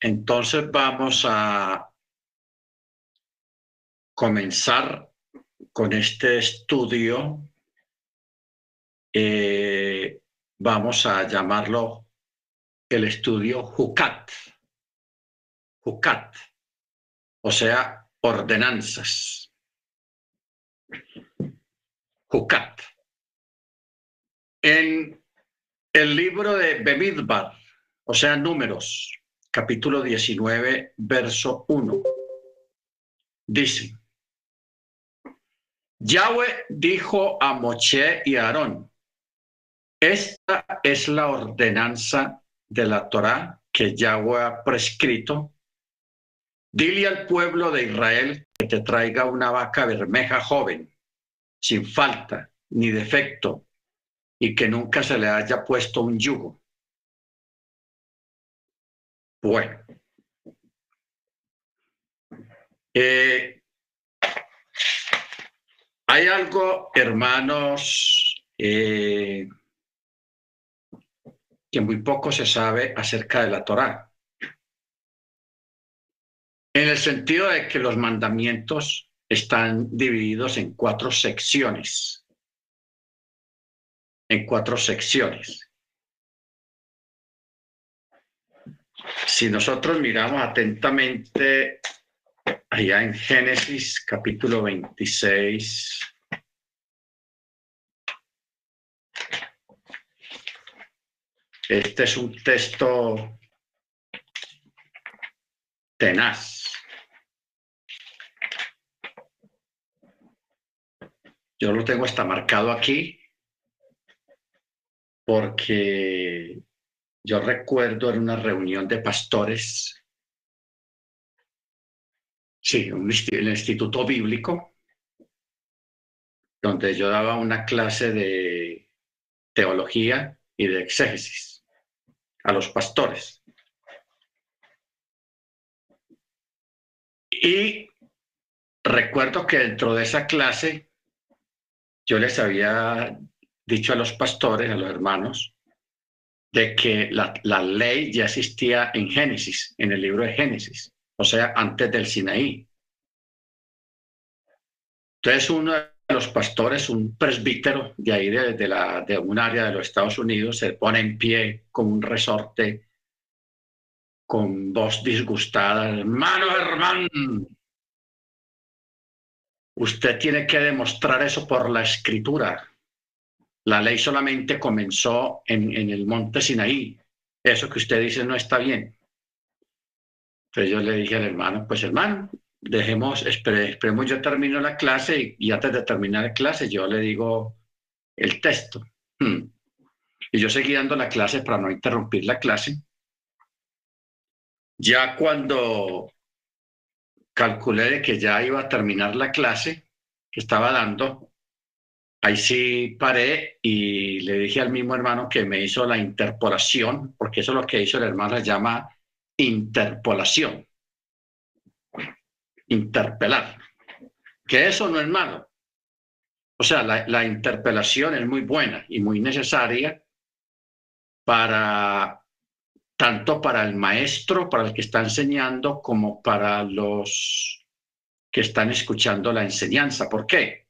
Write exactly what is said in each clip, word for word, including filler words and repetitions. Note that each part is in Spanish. Entonces vamos a comenzar con este estudio. Eh, vamos a llamarlo el estudio Chukat. Chukat, o sea, ordenanzas. Chukat. En el libro de Bemidbar, o sea, Números, capítulo diecinueve, verso uno, dice: Yahweh dijo a Moshe y a Aarón: esta es la ordenanza de la Torá que Yahweh ha prescrito. Dile al pueblo de Israel que te traiga una vaca bermeja joven, sin falta ni defecto, y que nunca se le haya puesto un yugo. Bueno. Eh, hay algo, hermanos, eh, que muy poco se sabe acerca de la Torá, en el sentido de que los mandamientos están divididos en cuatro secciones. En cuatro secciones. Si nosotros miramos atentamente allá en Génesis capítulo veintiséis, este es un texto tenaz. Yo lo tengo hasta marcado aquí, porque yo recuerdo en una reunión de pastores, sí, en el Instituto Bíblico, donde yo daba una clase de teología y de exégesis a los pastores. Y recuerdo que dentro de esa clase yo les había dicho a los pastores, a los hermanos, de que la, la ley ya existía en Génesis, en el libro de Génesis, o sea, antes del Sinaí. Entonces uno de los pastores, un presbítero de ahí, de, de, la, de un área de los Estados Unidos, se pone en pie con un resorte, con voz disgustada: hermano Germán, usted tiene que demostrar eso por la Escritura. La ley solamente comenzó en, en el monte Sinaí. Eso que usted dice no está bien. Entonces yo le dije al hermano: pues hermano, dejemos, espere, esperemos yo termino la clase, y, y antes de terminar la clase yo le digo el texto. Hmm. Y yo seguí dando la clase para no interrumpir la clase. Ya cuando calculé de que ya iba a terminar la clase que estaba dando, ahí sí paré y le dije al mismo hermano que me hizo la interpolación, porque eso es lo que hizo el hermano, se llama interpolación, interpelar, que eso no es malo. O sea, la, la interpelación es muy buena y muy necesaria para tanto para el maestro, para el que está enseñando, como para los que están escuchando la enseñanza. ¿Por qué?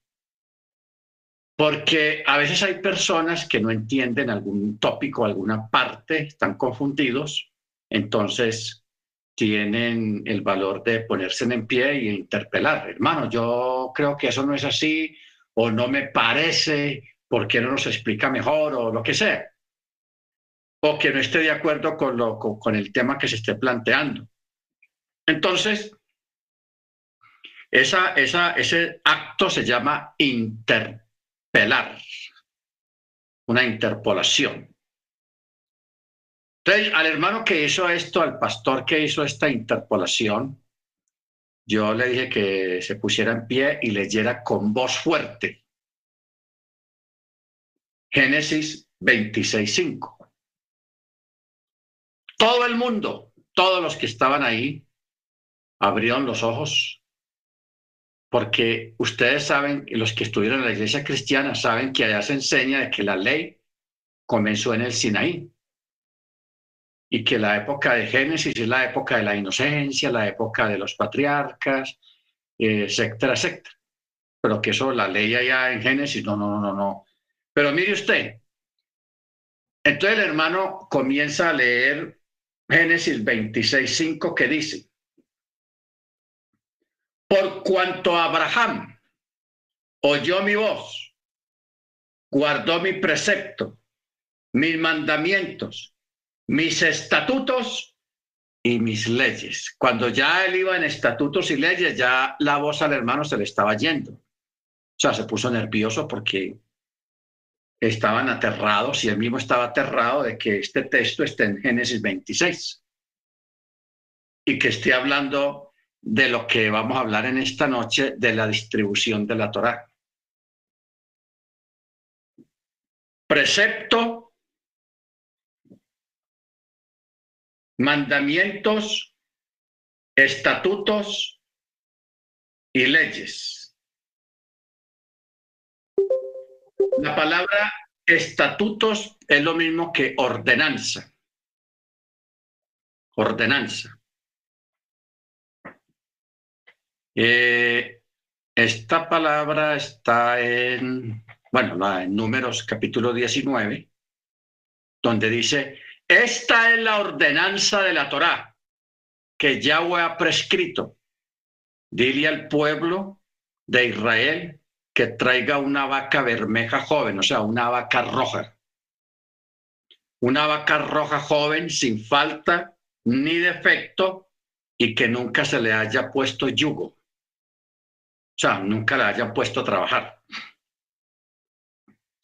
Porque a veces hay personas que no entienden algún tópico, alguna parte, están confundidos, entonces tienen el valor de ponerse en pie y interpelar. Hermano, yo creo que eso no es así, o no me parece, ¿por qué no nos explica mejor? O lo que sea. O que no esté de acuerdo con, lo, con, con el tema que se esté planteando. Entonces, esa, esa, ese acto se llama interpelar. Pelar, una interpolación. Entonces, al hermano que hizo esto, al pastor que hizo esta interpolación, yo le dije que se pusiera en pie y leyera con voz fuerte Génesis veintiséis, cinco. Todo el mundo, todos los que estaban ahí, abrieron los ojos. Porque ustedes saben, los que estuvieron en la iglesia cristiana saben que allá se enseña de que la ley comenzó en el Sinaí. y que la época de Génesis es la época de la inocencia, la época de los patriarcas, etcétera, etcétera. Pero que eso, la ley allá en Génesis, no, no, no, no. Pero mire usted, entonces el hermano comienza a leer Génesis veintiséis, cinco, que dice, por cuanto Abraham oyó mi voz, guardó mi precepto, mis mandamientos, mis estatutos y mis leyes. Cuando ya él iba en estatutos y leyes, ya la voz al hermano se le estaba yendo. O sea, se puso nervioso porque estaban aterrados y él mismo estaba aterrado de que este texto esté en Génesis veintiséis y que esté hablando de lo que vamos a hablar en esta noche, de la distribución de la Torá. Precepto, mandamientos, estatutos y leyes. La palabra estatutos es lo mismo que ordenanza. Ordenanza. Eh, esta palabra está en, bueno, en Números capítulo diecinueve, donde dice, esta es la ordenanza de la Torá que Yahweh ha prescrito. Dile al pueblo de Israel que traiga una vaca bermeja joven, o sea, una vaca roja. Una vaca roja joven sin falta ni defecto y que nunca se le haya puesto yugo. O sea, nunca le hayan puesto a trabajar.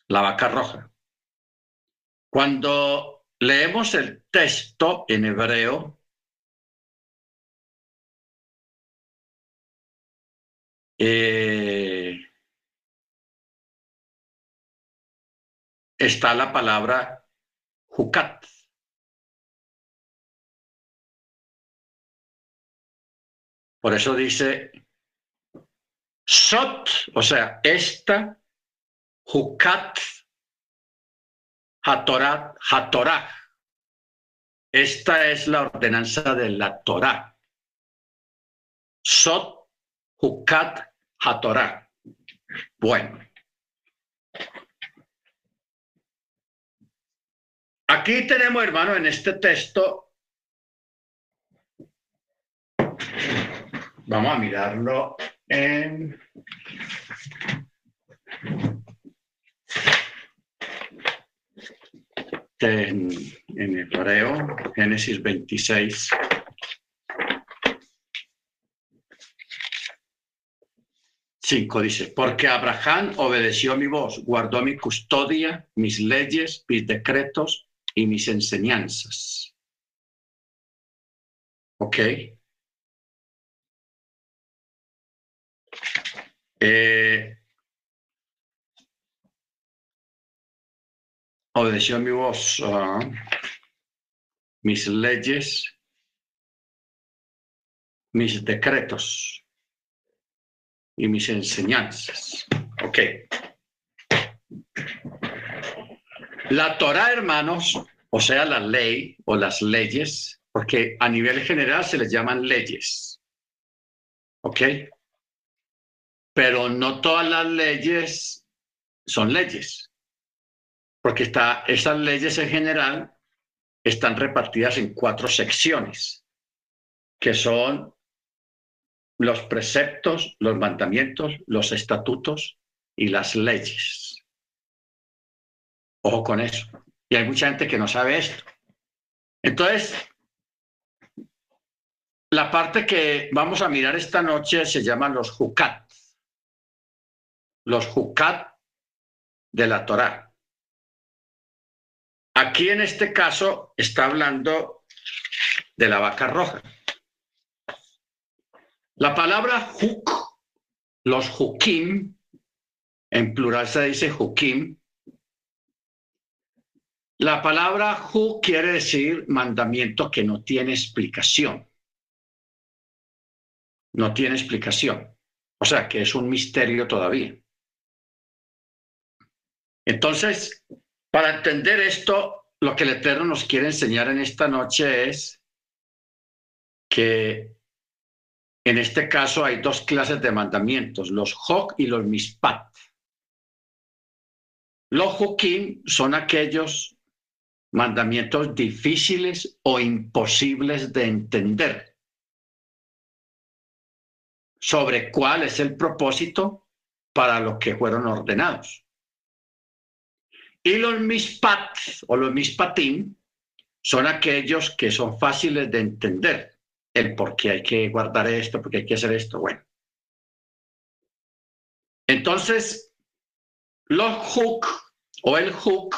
La vaca roja. Cuando leemos el texto en hebreo, eh, está la palabra Chukat. Por eso dice Sot, o sea, esta Chukat Hatorá, Hatorá. Esta es la ordenanza de la Torá. Sot, Chukat, Hatorá. Bueno. Aquí tenemos, hermano, en este texto. Vamos a mirarlo en... En, en hebreo, Génesis veintiséis. cinco dice, porque Abraham obedeció mi voz, guardó mi custodia, mis leyes, mis decretos y mis enseñanzas. Ok. Eh... Obedeció mi voz, uh, mis leyes, mis decretos y mis enseñanzas. Ok. La Torá, hermanos, o sea, la ley o las leyes, porque a nivel general se les llaman leyes. Ok. Pero no todas las leyes son leyes. Porque está, esas leyes en general están repartidas en cuatro secciones, que son los preceptos, los mandamientos, los estatutos y las leyes. Ojo con eso. Y hay mucha gente que no sabe esto. Entonces, la parte que vamos a mirar esta noche se llama los Chukat. Los Chukat de la Torá. Aquí en este caso está hablando de la vaca roja. La palabra Huk, los Hukim, en plural se dice Hukim. La palabra Huk quiere decir mandamiento que no tiene explicación. No tiene explicación. O sea, que es un misterio todavía. Entonces, para entender esto, lo que el Eterno nos quiere enseñar en esta noche es que en este caso hay dos clases de mandamientos, los Hok y los Mishpat. Los Hukim son aquellos mandamientos difíciles o imposibles de entender, sobre cuál es el propósito para los que fueron ordenados. Y los Mishpat o los Mishpatim son aquellos que son fáciles de entender, el por qué hay que guardar esto, por qué hay que hacer esto, bueno. Entonces, los Huk o el Huk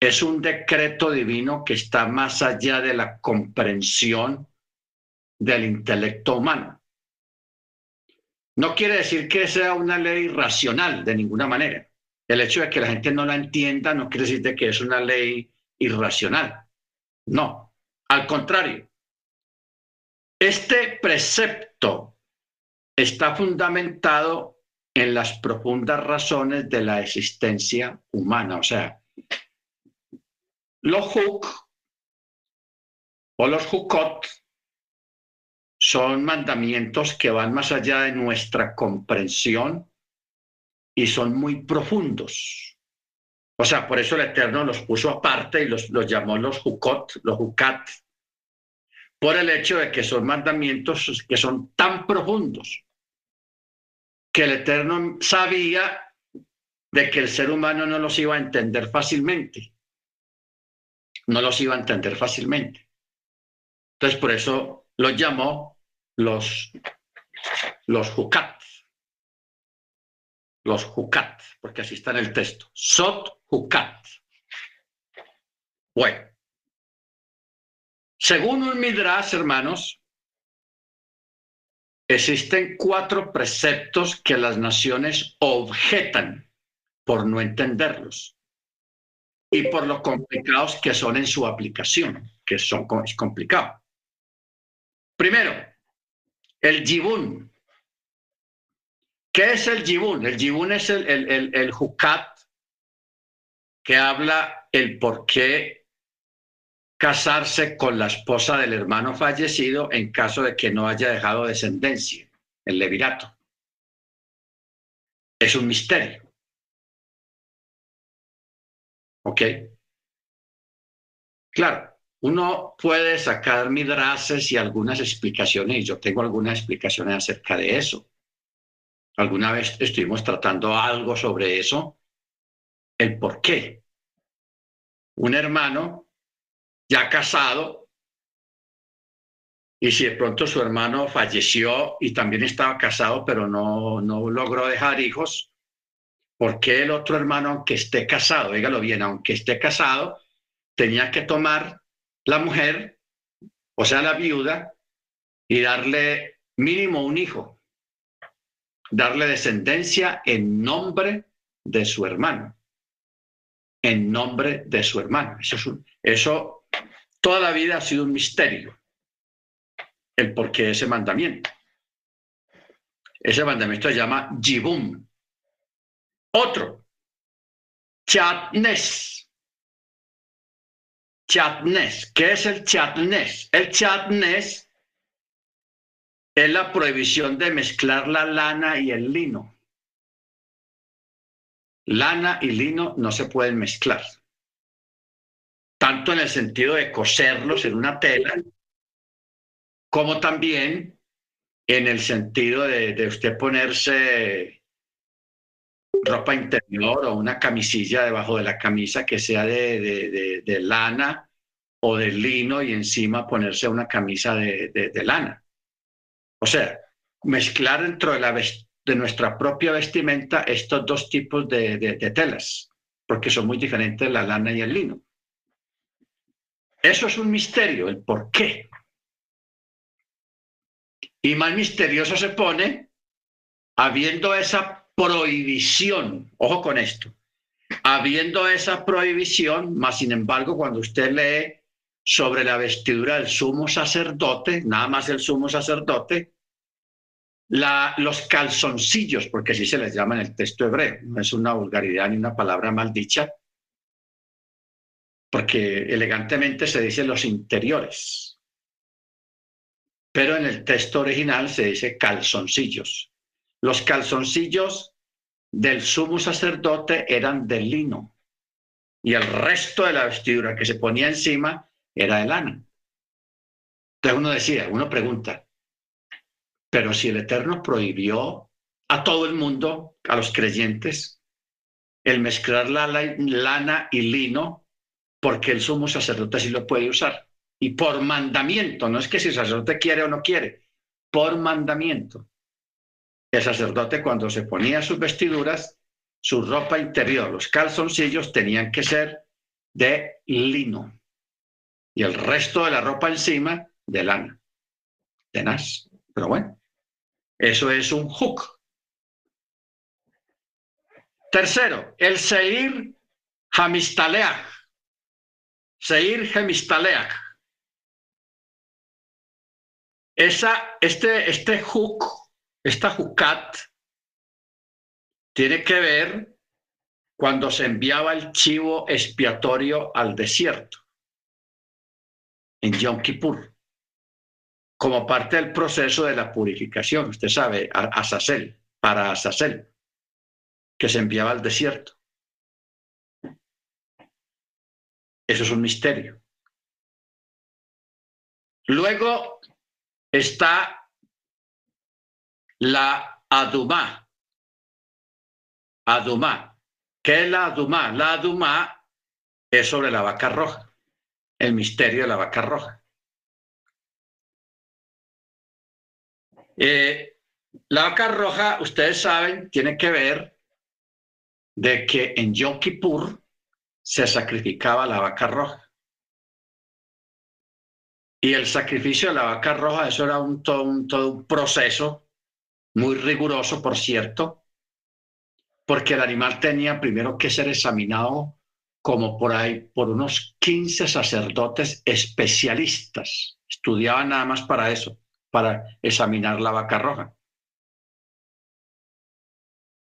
es un decreto divino que está más allá de la comprensión del intelecto humano. No quiere decir que sea una ley racional de ninguna manera. El hecho de que la gente no la entienda no quiere decir de que es una ley irracional. No, al contrario. Este precepto está fundamentado en las profundas razones de la existencia humana. O sea, los Huk o los Hukot son mandamientos que van más allá de nuestra comprensión y son muy profundos. O sea, por eso el Eterno los puso aparte y los, los llamó los Hukot, los Hukat, por el hecho de que son mandamientos que son tan profundos que el Eterno sabía de que el ser humano no los iba a entender fácilmente. No los iba a entender fácilmente. Entonces, por eso los llamó los, los Hukat. Los Hukat, porque así está en el texto. Sot Hukat. Bueno. Según un Midrash, hermanos, existen cuatro preceptos que las naciones objetan por no entenderlos y por lo complicados que son en su aplicación, que son, es complicado. Primero, el Yibum. ¿Qué es el Yibum? El Yibum es el, el, el, el Hukat que habla el por qué casarse con la esposa del hermano fallecido en caso de que no haya dejado descendencia, el levirato. Es un misterio. ¿Ok? Claro, uno puede sacar midrases y algunas explicaciones, y yo tengo algunas explicaciones acerca de eso. Alguna vez estuvimos tratando algo sobre eso, el por qué. Un hermano ya casado, y si de pronto su hermano falleció y también estaba casado, pero no, no logró dejar hijos, ¿por qué el otro hermano, aunque esté casado, dígalo bien, aunque esté casado, tenía que tomar la mujer, o sea, la viuda, y darle mínimo un hijo, darle descendencia en nombre de su hermano? En nombre de su hermano. Eso es un, eso toda la vida ha sido un misterio el porqué de ese mandamiento. Ese mandamiento se llama Yibum. Otro, Shatnez. Shatnez. ¿Qué es el Shatnez? El Shatnez es la prohibición de mezclar la lana y el lino. Lana y lino no se pueden mezclar. Tanto en el sentido de coserlos en una tela, como también en el sentido de, de usted ponerse ropa interior o una camisilla debajo de la camisa que sea de, de, de, de lana o de lino y encima ponerse una camisa de, de, de lana. O sea, mezclar dentro de, la de nuestra propia vestimenta estos dos tipos de, de, de telas, porque son muy diferentes la lana y el lino. Eso es un misterio, el por qué. Y más misterioso se pone habiendo esa prohibición, ojo con esto, habiendo esa prohibición, mas sin embargo cuando usted lee sobre la vestidura del sumo sacerdote, nada más el sumo sacerdote, la, los calzoncillos, porque así se les llama en el texto hebreo, no es una vulgaridad ni una palabra mal dicha, porque elegantemente se dice los interiores, pero en el texto original se dice calzoncillos. Los calzoncillos del sumo sacerdote eran de lino y el resto de la vestidura que se ponía encima era de lana. Entonces uno decía, uno pregunta, pero si el Eterno prohibió a todo el mundo, a los creyentes, el mezclar la lana y lino, porque el sumo sacerdote sí lo puede usar. Y por mandamiento, no es que si el sacerdote quiere o no quiere, por mandamiento. El sacerdote, cuando se ponía sus vestiduras, su ropa interior, los calzoncillos, tenían que ser de lino. Y el resto de la ropa encima, de lana. Tenaz. Pero bueno, eso es un huk. Tercero, el sa'ir hamishtale'ach. Sa'ir hamishtale'ach. Esa, este, este huk, esta chukat, tiene que ver cuando se enviaba el chivo expiatorio al desierto, en Yom Kippur, como parte del proceso de la purificación. Usted sabe, Azazel, para Azazel, que se enviaba al desierto. Eso es un misterio. Luego está la Adumah. Adumah. ¿Qué es la Adumah? La Adumah es sobre la vaca roja, el misterio de la vaca roja. Eh, la vaca roja, ustedes saben, tiene que ver de que en Yom Kippur se sacrificaba la vaca roja. Y el sacrificio de la vaca roja, eso era un, todo, un, todo un proceso muy riguroso, por cierto, porque el animal tenía primero que ser examinado como por ahí, por unos quince sacerdotes especialistas. Estudiaban nada más para eso, para examinar la vaca roja.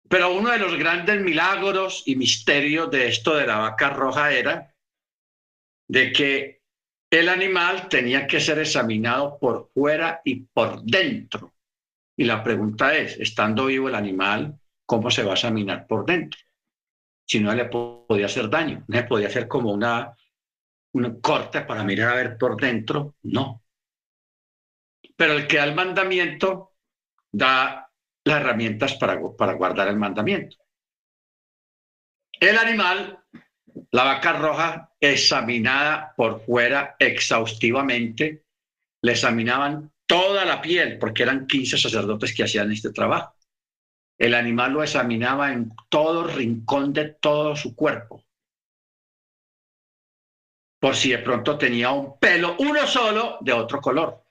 Pero uno de los grandes milagros y misterios de esto de la vaca roja era de que el animal tenía que ser examinado por fuera y por dentro. Y la pregunta es, estando vivo el animal, ¿cómo se va a examinar por dentro? Si no le podía hacer daño, no le podía hacer como una, una corte para mirar a ver por dentro, no. Pero el que da el mandamiento da las herramientas para, para guardar el mandamiento. El animal, la vaca roja, examinada por fuera exhaustivamente, le examinaban toda la piel, porque eran quince sacerdotes que hacían este trabajo. El animal lo examinaba en todo rincón de todo su cuerpo, por si de pronto tenía un pelo, uno solo, de otro color,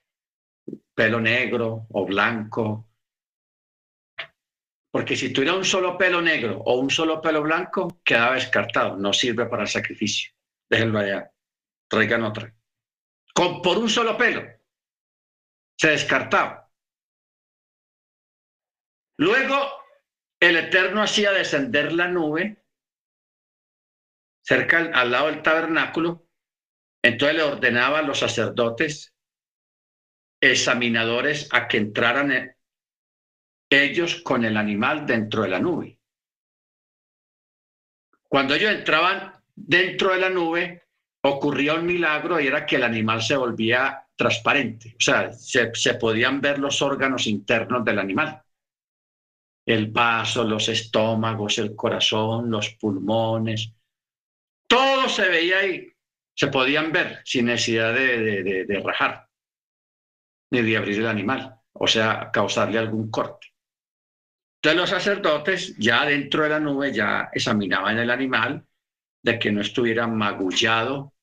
pelo negro o blanco. Porque si tuviera un solo pelo negro o un solo pelo blanco, quedaba descartado, no sirve para el sacrificio. Déjenlo allá, traigan otra. Con, por un solo pelo, se descartaba. Luego, el Eterno hacía descender la nube cerca al, al lado del tabernáculo, entonces le ordenaba a los sacerdotes examinadores a que entraran en, ellos con el animal dentro de la nube. Cuando ellos entraban dentro de la nube, ocurría un milagro y era que el animal se volvía transparente. O sea, se, se podían ver los órganos internos del animal. El vaso, los estómagos, el corazón, los pulmones. Todo se veía ahí. Se podían ver sin necesidad de, de, de, de rajar ni de abrir el animal, o sea, causarle algún corte. Entonces los sacerdotes ya dentro de la nube ya examinaban el animal de que no estuviera magullado,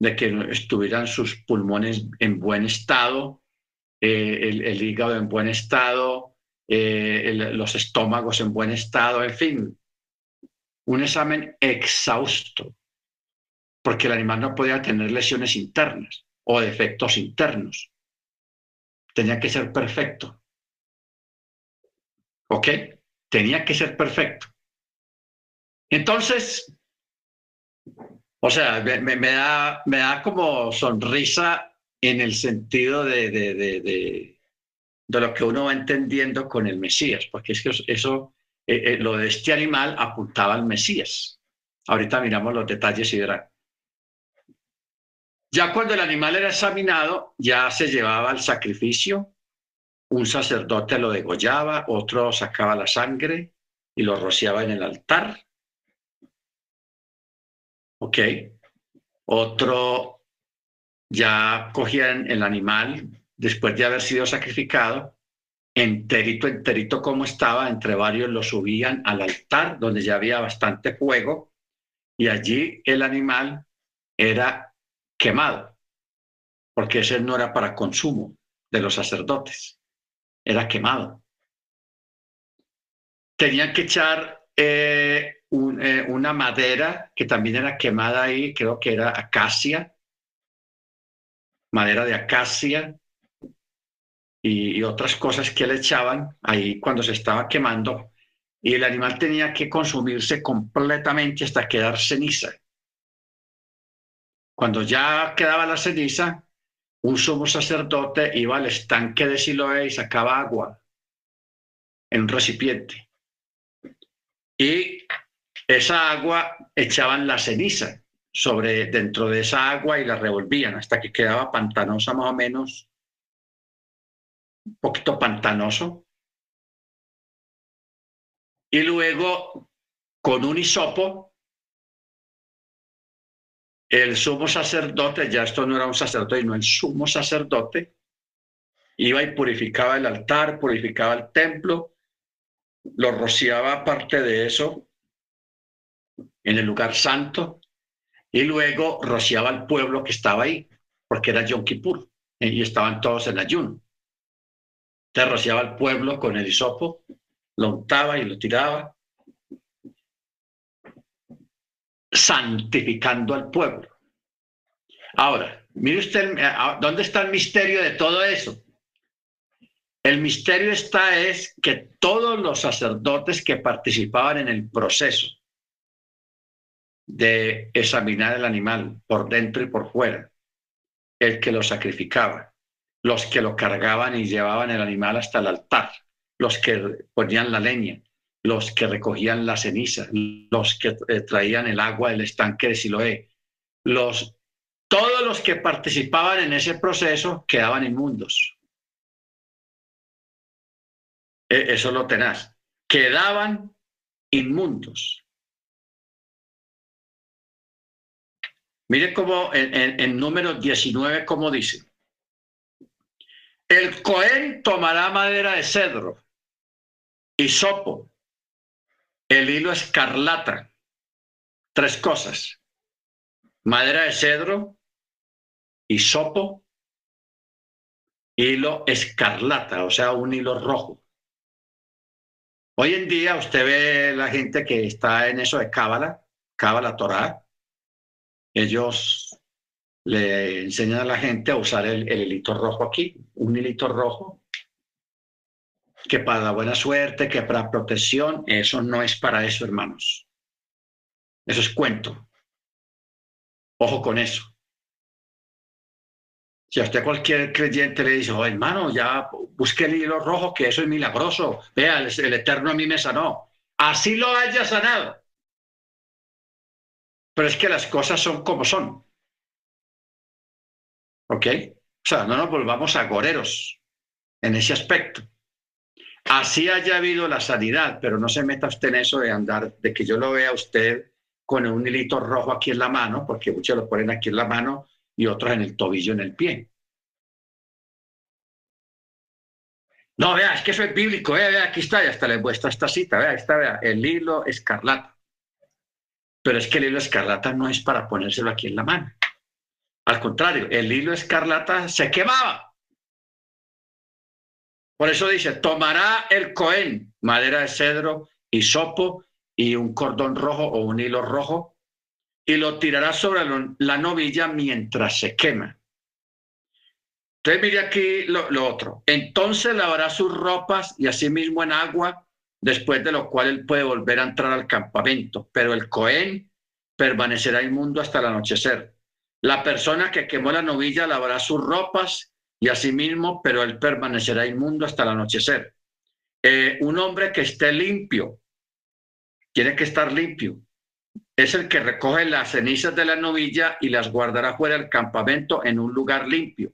de que no estuvieran sus pulmones en buen estado, eh, el, el hígado en buen estado, eh, el, los estómagos en buen estado, en fin. Un examen exhausto, porque el animal no podía tener lesiones internas o defectos internos. Tenía que ser perfecto. ¿Ok? Tenía que ser perfecto. Entonces, O sea, me, me, me, da, me da como sonrisa en el sentido de, de, de, de, de lo que uno va entendiendo con el Mesías, porque es que eso, eh, eh, lo de este animal apuntaba al Mesías. Ahorita miramos los detalles y verán. Ya cuando el animal era examinado, ya se llevaba al sacrificio, un sacerdote lo degollaba, otro sacaba la sangre y lo rociaba en el altar. Ok. Otro ya cogían el animal, después de haber sido sacrificado, enterito, enterito como estaba, entre varios lo subían al altar, donde ya había bastante fuego, y allí el animal era quemado, porque ese no era para consumo de los sacerdotes, era quemado. Tenían que echar eh, un, eh, una madera que también era quemada ahí, creo que era acacia, madera de acacia y, y otras cosas que le echaban ahí cuando se estaba quemando, y el animal tenía que consumirse completamente hasta quedar ceniza. Cuando ya quedaba la ceniza, un sumo sacerdote iba al estanque de Siloé y sacaba agua en un recipiente. Y esa agua echaban la ceniza sobre, dentro de esa agua y la revolvían hasta que quedaba pantanosa más o menos, un poquito pantanoso. Y luego, con un hisopo, el sumo sacerdote, ya esto no era un sacerdote, sino el sumo sacerdote, iba y purificaba el altar, purificaba el templo, lo rociaba aparte de eso en el lugar santo, y luego rociaba al pueblo que estaba ahí, porque era Yom Kippur, y estaban todos en ayuno. Te rociaba al pueblo con el hisopo, lo untaba y lo tiraba, santificando al pueblo. Ahora, mire usted, ¿dónde está el misterio de todo eso? El misterio está es que todos los sacerdotes que participaban en el proceso de examinar el animal por dentro y por fuera, el que lo sacrificaba, los que lo cargaban y llevaban el animal hasta el altar, los que ponían la leña, los que recogían la ceniza, los que traían el agua del estanque de Siloé, los, todos los que participaban en ese proceso quedaban inmundos. Eso es lo tenaz. Quedaban inmundos. Mire cómo en, en, en Números diecinueve, cómo dice. El cohen tomará madera de cedro, hisopo, el hilo escarlata, tres cosas: madera de cedro, hisopo, hilo escarlata, o sea, un hilo rojo. Hoy en día usted ve la gente que está en eso de cábala, cábala Torá. Ellos le enseñan a la gente a usar el, el hilito rojo aquí, un hilito rojo, que para la buena suerte, que para protección. Eso no es para eso, hermanos. Eso es cuento. Ojo con eso. Si a usted cualquier creyente le dice, oh, hermano, ya busque el hilo rojo, que eso es milagroso. Vea, el, el Eterno a mí me sanó. Así lo haya sanado. Pero es que las cosas son como son. ¿Ok? O sea, no nos volvamos agoreros en ese aspecto. Así haya habido la sanidad, pero no se meta usted en eso de andar, de que yo lo vea a usted con un hilito rojo aquí en la mano, porque muchos lo ponen aquí en la mano y otros en el tobillo, en el pie. No, vea, es que eso es bíblico, eh, vea, aquí está, ya hasta les muestra esta cita, vea, está, vea, el hilo escarlata. Pero es que el hilo escarlata no es para ponérselo aquí en la mano. Al contrario, el hilo escarlata se quemaba. Por eso dice, tomará el cohen madera de cedro, hisopo y un cordón rojo o un hilo rojo, y lo tirará sobre la novilla mientras se quema. Entonces mire aquí lo, lo otro. Entonces lavará sus ropas y asimismo en agua, después de lo cual él puede volver a entrar al campamento. Pero el cohen permanecerá inmundo hasta el anochecer. La persona que quemó la novilla lavará sus ropas y a sí mismo, pero él permanecerá inmundo hasta el anochecer. Eh, un hombre que esté limpio, tiene que estar limpio, es el que recoge las cenizas de la novilla y las guardará fuera del campamento en un lugar limpio.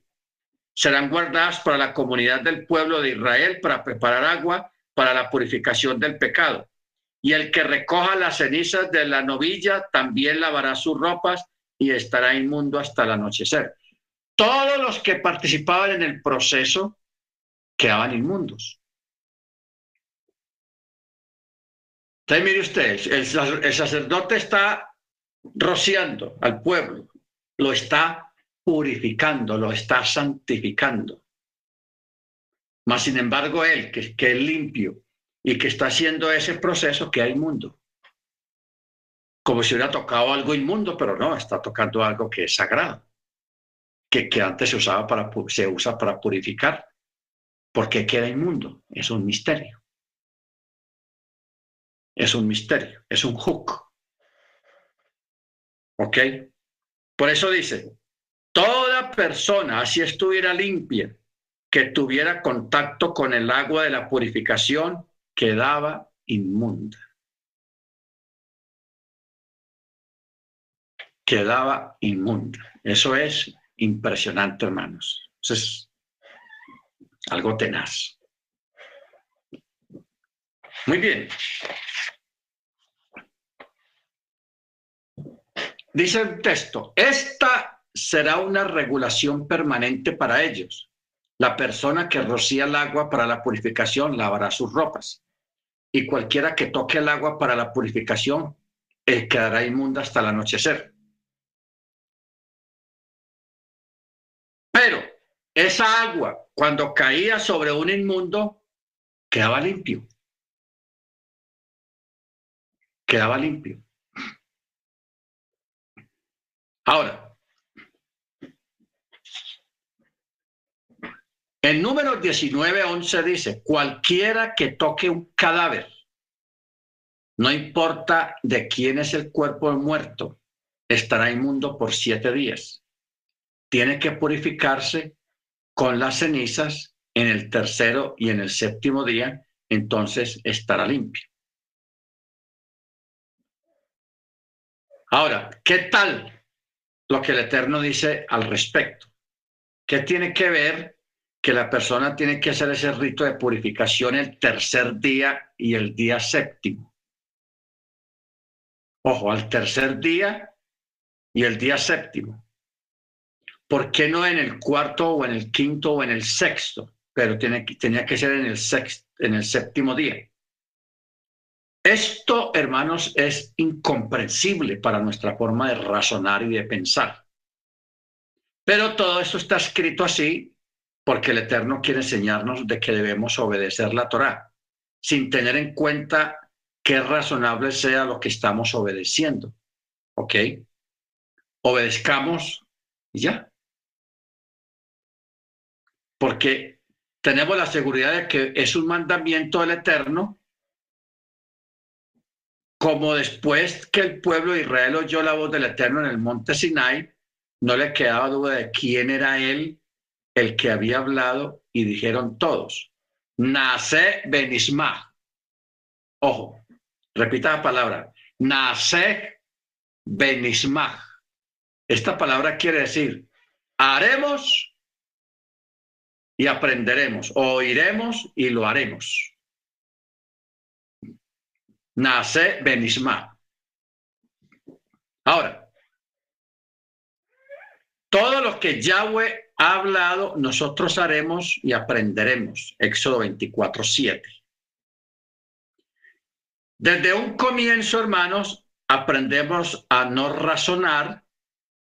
Serán guardadas para la comunidad del pueblo de Israel para preparar agua para la purificación del pecado. Y el que recoja las cenizas de la novilla también lavará sus ropas y estará inmundo hasta el anochecer. Todos los que participaban en el proceso quedaban inmundos. Entonces, mire usted, el, el sacerdote está rociando al pueblo, lo está purificando, lo está santificando. Mas, sin embargo, él, que, que es limpio y que está haciendo ese proceso, queda inmundo. Como si hubiera tocado algo inmundo, pero no, está tocando algo que es sagrado, que, que antes se, usaba para, se usa para purificar. ¿Por qué queda inmundo? Es un misterio. Es un misterio, es un huk. ¿Ok? Por eso dice, toda persona, así estuviera limpia, que tuviera contacto con el agua de la purificación, quedaba inmunda. Quedaba inmunda. Eso es impresionante, hermanos. Eso es algo tenaz. Muy bien. Dice el texto, esta será una regulación permanente para ellos. La persona que rocía el agua para la purificación lavará sus ropas, y cualquiera que toque el agua para la purificación eh, quedará inmunda hasta el anochecer. Pero esa agua, cuando caía sobre un inmundo, quedaba limpio. Quedaba limpio. Ahora, en Números diecinueve, once dice, cualquiera que toque un cadáver, no importa de quién es el cuerpo muerto, estará inmundo por siete días. Tiene que purificarse con las cenizas en el tercero y en el séptimo día, entonces estará limpio. Ahora, ¿qué tal lo que el Eterno dice al respecto? ¿Qué tiene que ver que la persona tiene que hacer ese rito de purificación el tercer día y el día séptimo? Ojo, al tercer día y el día séptimo. ¿Por qué no en el cuarto o en el quinto o en el sexto? Pero tiene, tenía que ser en el, sexto, en el séptimo día. Esto, hermanos, es incomprensible para nuestra forma de razonar y de pensar. Pero todo esto está escrito así porque el Eterno quiere enseñarnos de que debemos obedecer la Torá, sin tener en cuenta qué razonable sea lo que estamos obedeciendo. ¿Ok? Obedezcamos y ya. Porque tenemos la seguridad de que es un mandamiento del Eterno. Como después que el pueblo de Israel oyó la voz del Eterno en el monte Sinaí, no le quedaba duda de quién era él, el que había hablado, y dijeron todos, Naaseh Benishma. Ojo, repita la palabra, Naaseh Benishma. Esta palabra quiere decir, haremos y aprenderemos, oiremos y lo haremos. Naaseh Benishma. Ahora, todo lo que Yahweh ha hablado, nosotros haremos y aprenderemos. Éxodo veinticuatro, siete. Desde un comienzo, hermanos, aprendemos a no razonar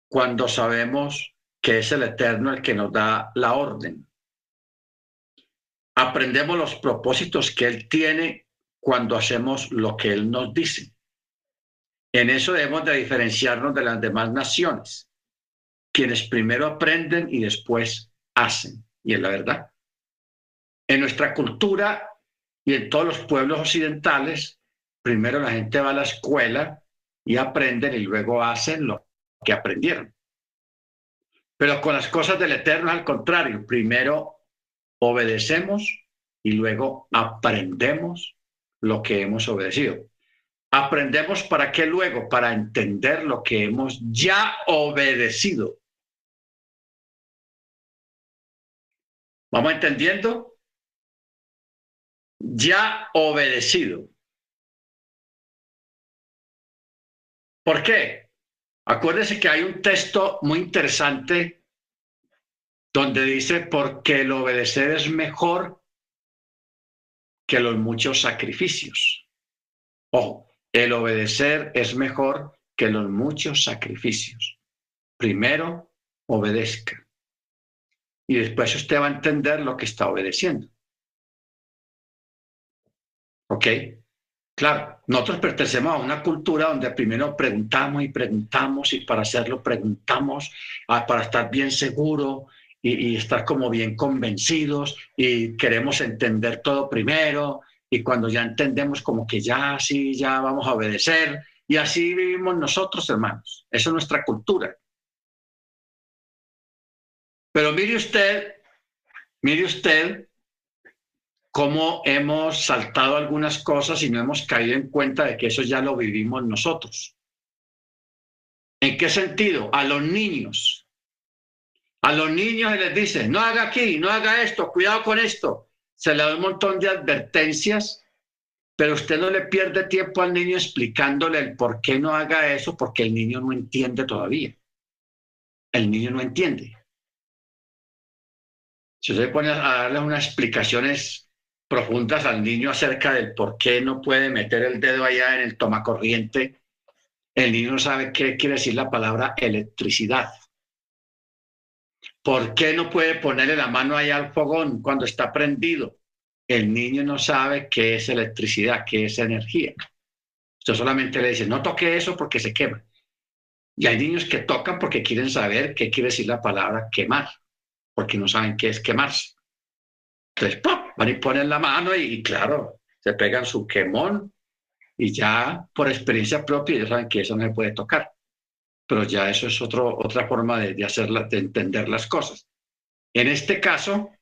cuando sabemos que es el Eterno el que nos da la orden. Aprendemos los propósitos que Él tiene cuando hacemos lo que Él nos dice. En eso debemos de diferenciarnos de las demás naciones, quienes primero aprenden y después hacen. Y es la verdad. En nuestra cultura y en todos los pueblos occidentales, primero la gente va a la escuela, y aprenden y luego hacen lo que aprendieron. Pero con las cosas del Eterno, al contrario, primero obedecemos y luego aprendemos lo que hemos obedecido. Aprendemos para qué luego, para entender lo que hemos ya obedecido. ¿Vamos entendiendo? Ya obedecido. ¿Por qué? Acuérdense que hay un texto muy interesante donde dice, porque el obedecer es mejor que los muchos sacrificios. Ojo, el obedecer es mejor que los muchos sacrificios. Primero, obedezca. Y después usted va a entender lo que está obedeciendo. ¿Ok? Claro, nosotros pertenecemos a una cultura donde primero preguntamos y preguntamos, y para hacerlo preguntamos, para estar bien seguro y, y estar como bien convencidos, y queremos entender todo primero, y cuando ya entendemos como que ya sí, ya vamos a obedecer, y así vivimos nosotros, hermanos. Esa es nuestra cultura. Pero mire usted, mire usted cómo hemos saltado algunas cosas y no hemos caído en cuenta de que eso ya lo vivimos nosotros. ¿En qué sentido? A los niños. A los niños se les dice, no haga aquí, no haga esto, cuidado con esto. Se le da un montón de advertencias, pero usted no le pierde tiempo al niño explicándole el por qué no haga eso, porque el niño no entiende todavía. El niño no entiende. Si usted pone a darle unas explicaciones profundas al niño acerca del por qué no puede meter el dedo allá en el tomacorriente, el niño sabe qué quiere decir la palabra electricidad. ¿Por qué no puede ponerle la mano allá al fogón cuando está prendido? El niño no sabe qué es electricidad, qué es energía. Usted solamente le dice, no toque eso porque se quema. Y hay niños que tocan porque quieren saber qué quiere decir la palabra quemar, porque no saben qué es quemarse. Entonces, ¡pop!, van y ponen la mano y, y claro, se pegan su quemón y ya por experiencia propia ellos saben que eso no se puede tocar. Pero ya eso es otro, otra forma de, de, hacerla, de entender las cosas. En este caso,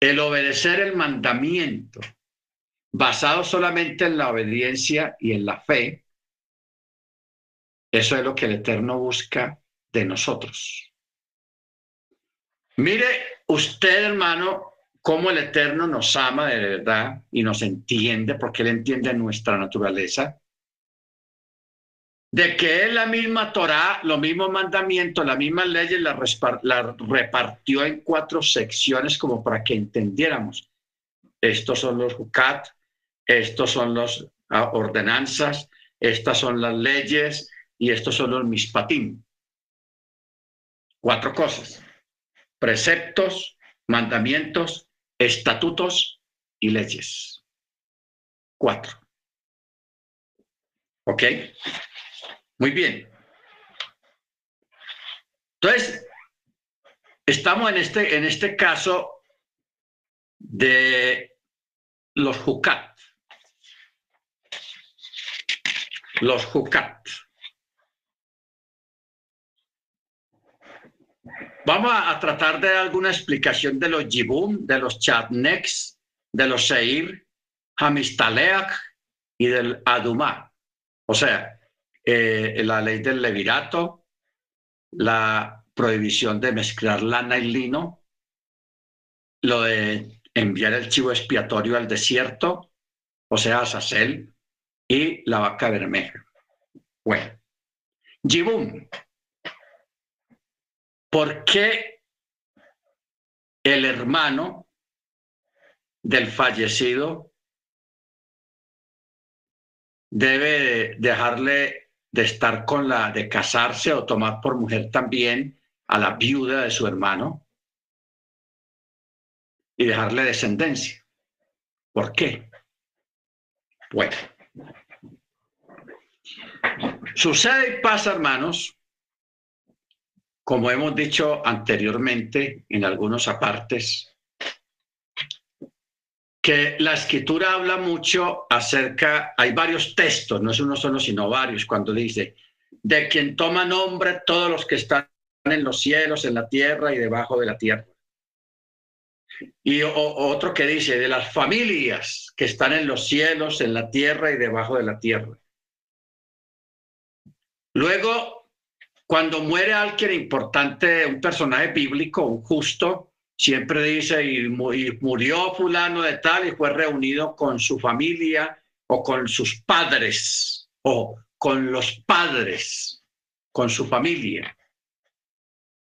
el obedecer el mandamiento, basado solamente en la obediencia y en la fe, eso es lo que el Eterno busca de nosotros. Mire usted, hermano, cómo el Eterno nos ama de verdad y nos entiende, porque Él entiende nuestra naturaleza, de que Él la misma Torá, los mismos mandamientos, las mismas leyes, la, la repartió en cuatro secciones como para que entendiéramos. Estos son los Chukat, estos son las uh, ordenanzas, estas son las leyes y estos son los Mishpatim. Cuatro cosas. Preceptos, mandamientos, estatutos y leyes. Cuatro. ¿Ok? Muy bien. Entonces, estamos en este, en este caso de los Chukat. Los Chukat. Vamos a tratar de dar alguna explicación de los Yibum, de los Shatnez, de los sa'ir hamishtale'ach y del Adumah. O sea, eh, la ley del levirato, la prohibición de mezclar lana y lino, lo de enviar el chivo expiatorio al desierto, o sea, Azazel, y la vaca bermeja. Bueno, Yibum. ¿Por qué el hermano del fallecido debe dejarle de estar con la, de casarse o tomar por mujer también a la viuda de su hermano y dejarle descendencia? ¿Por qué? Bueno, sucede y pasa, hermanos, como hemos dicho anteriormente en algunos apartes, que la escritura habla mucho acerca, hay varios textos, no es uno solo, sino varios, cuando dice, de quien toma nombre todos los que están en los cielos, en la tierra y debajo de la tierra. Y o, otro que dice, de las familias que están en los cielos, en la tierra y debajo de la tierra. Luego, cuando muere alguien importante, un personaje bíblico, un justo, siempre dice, y murió fulano de tal y fue reunido con su familia o con sus padres o con los padres, con su familia.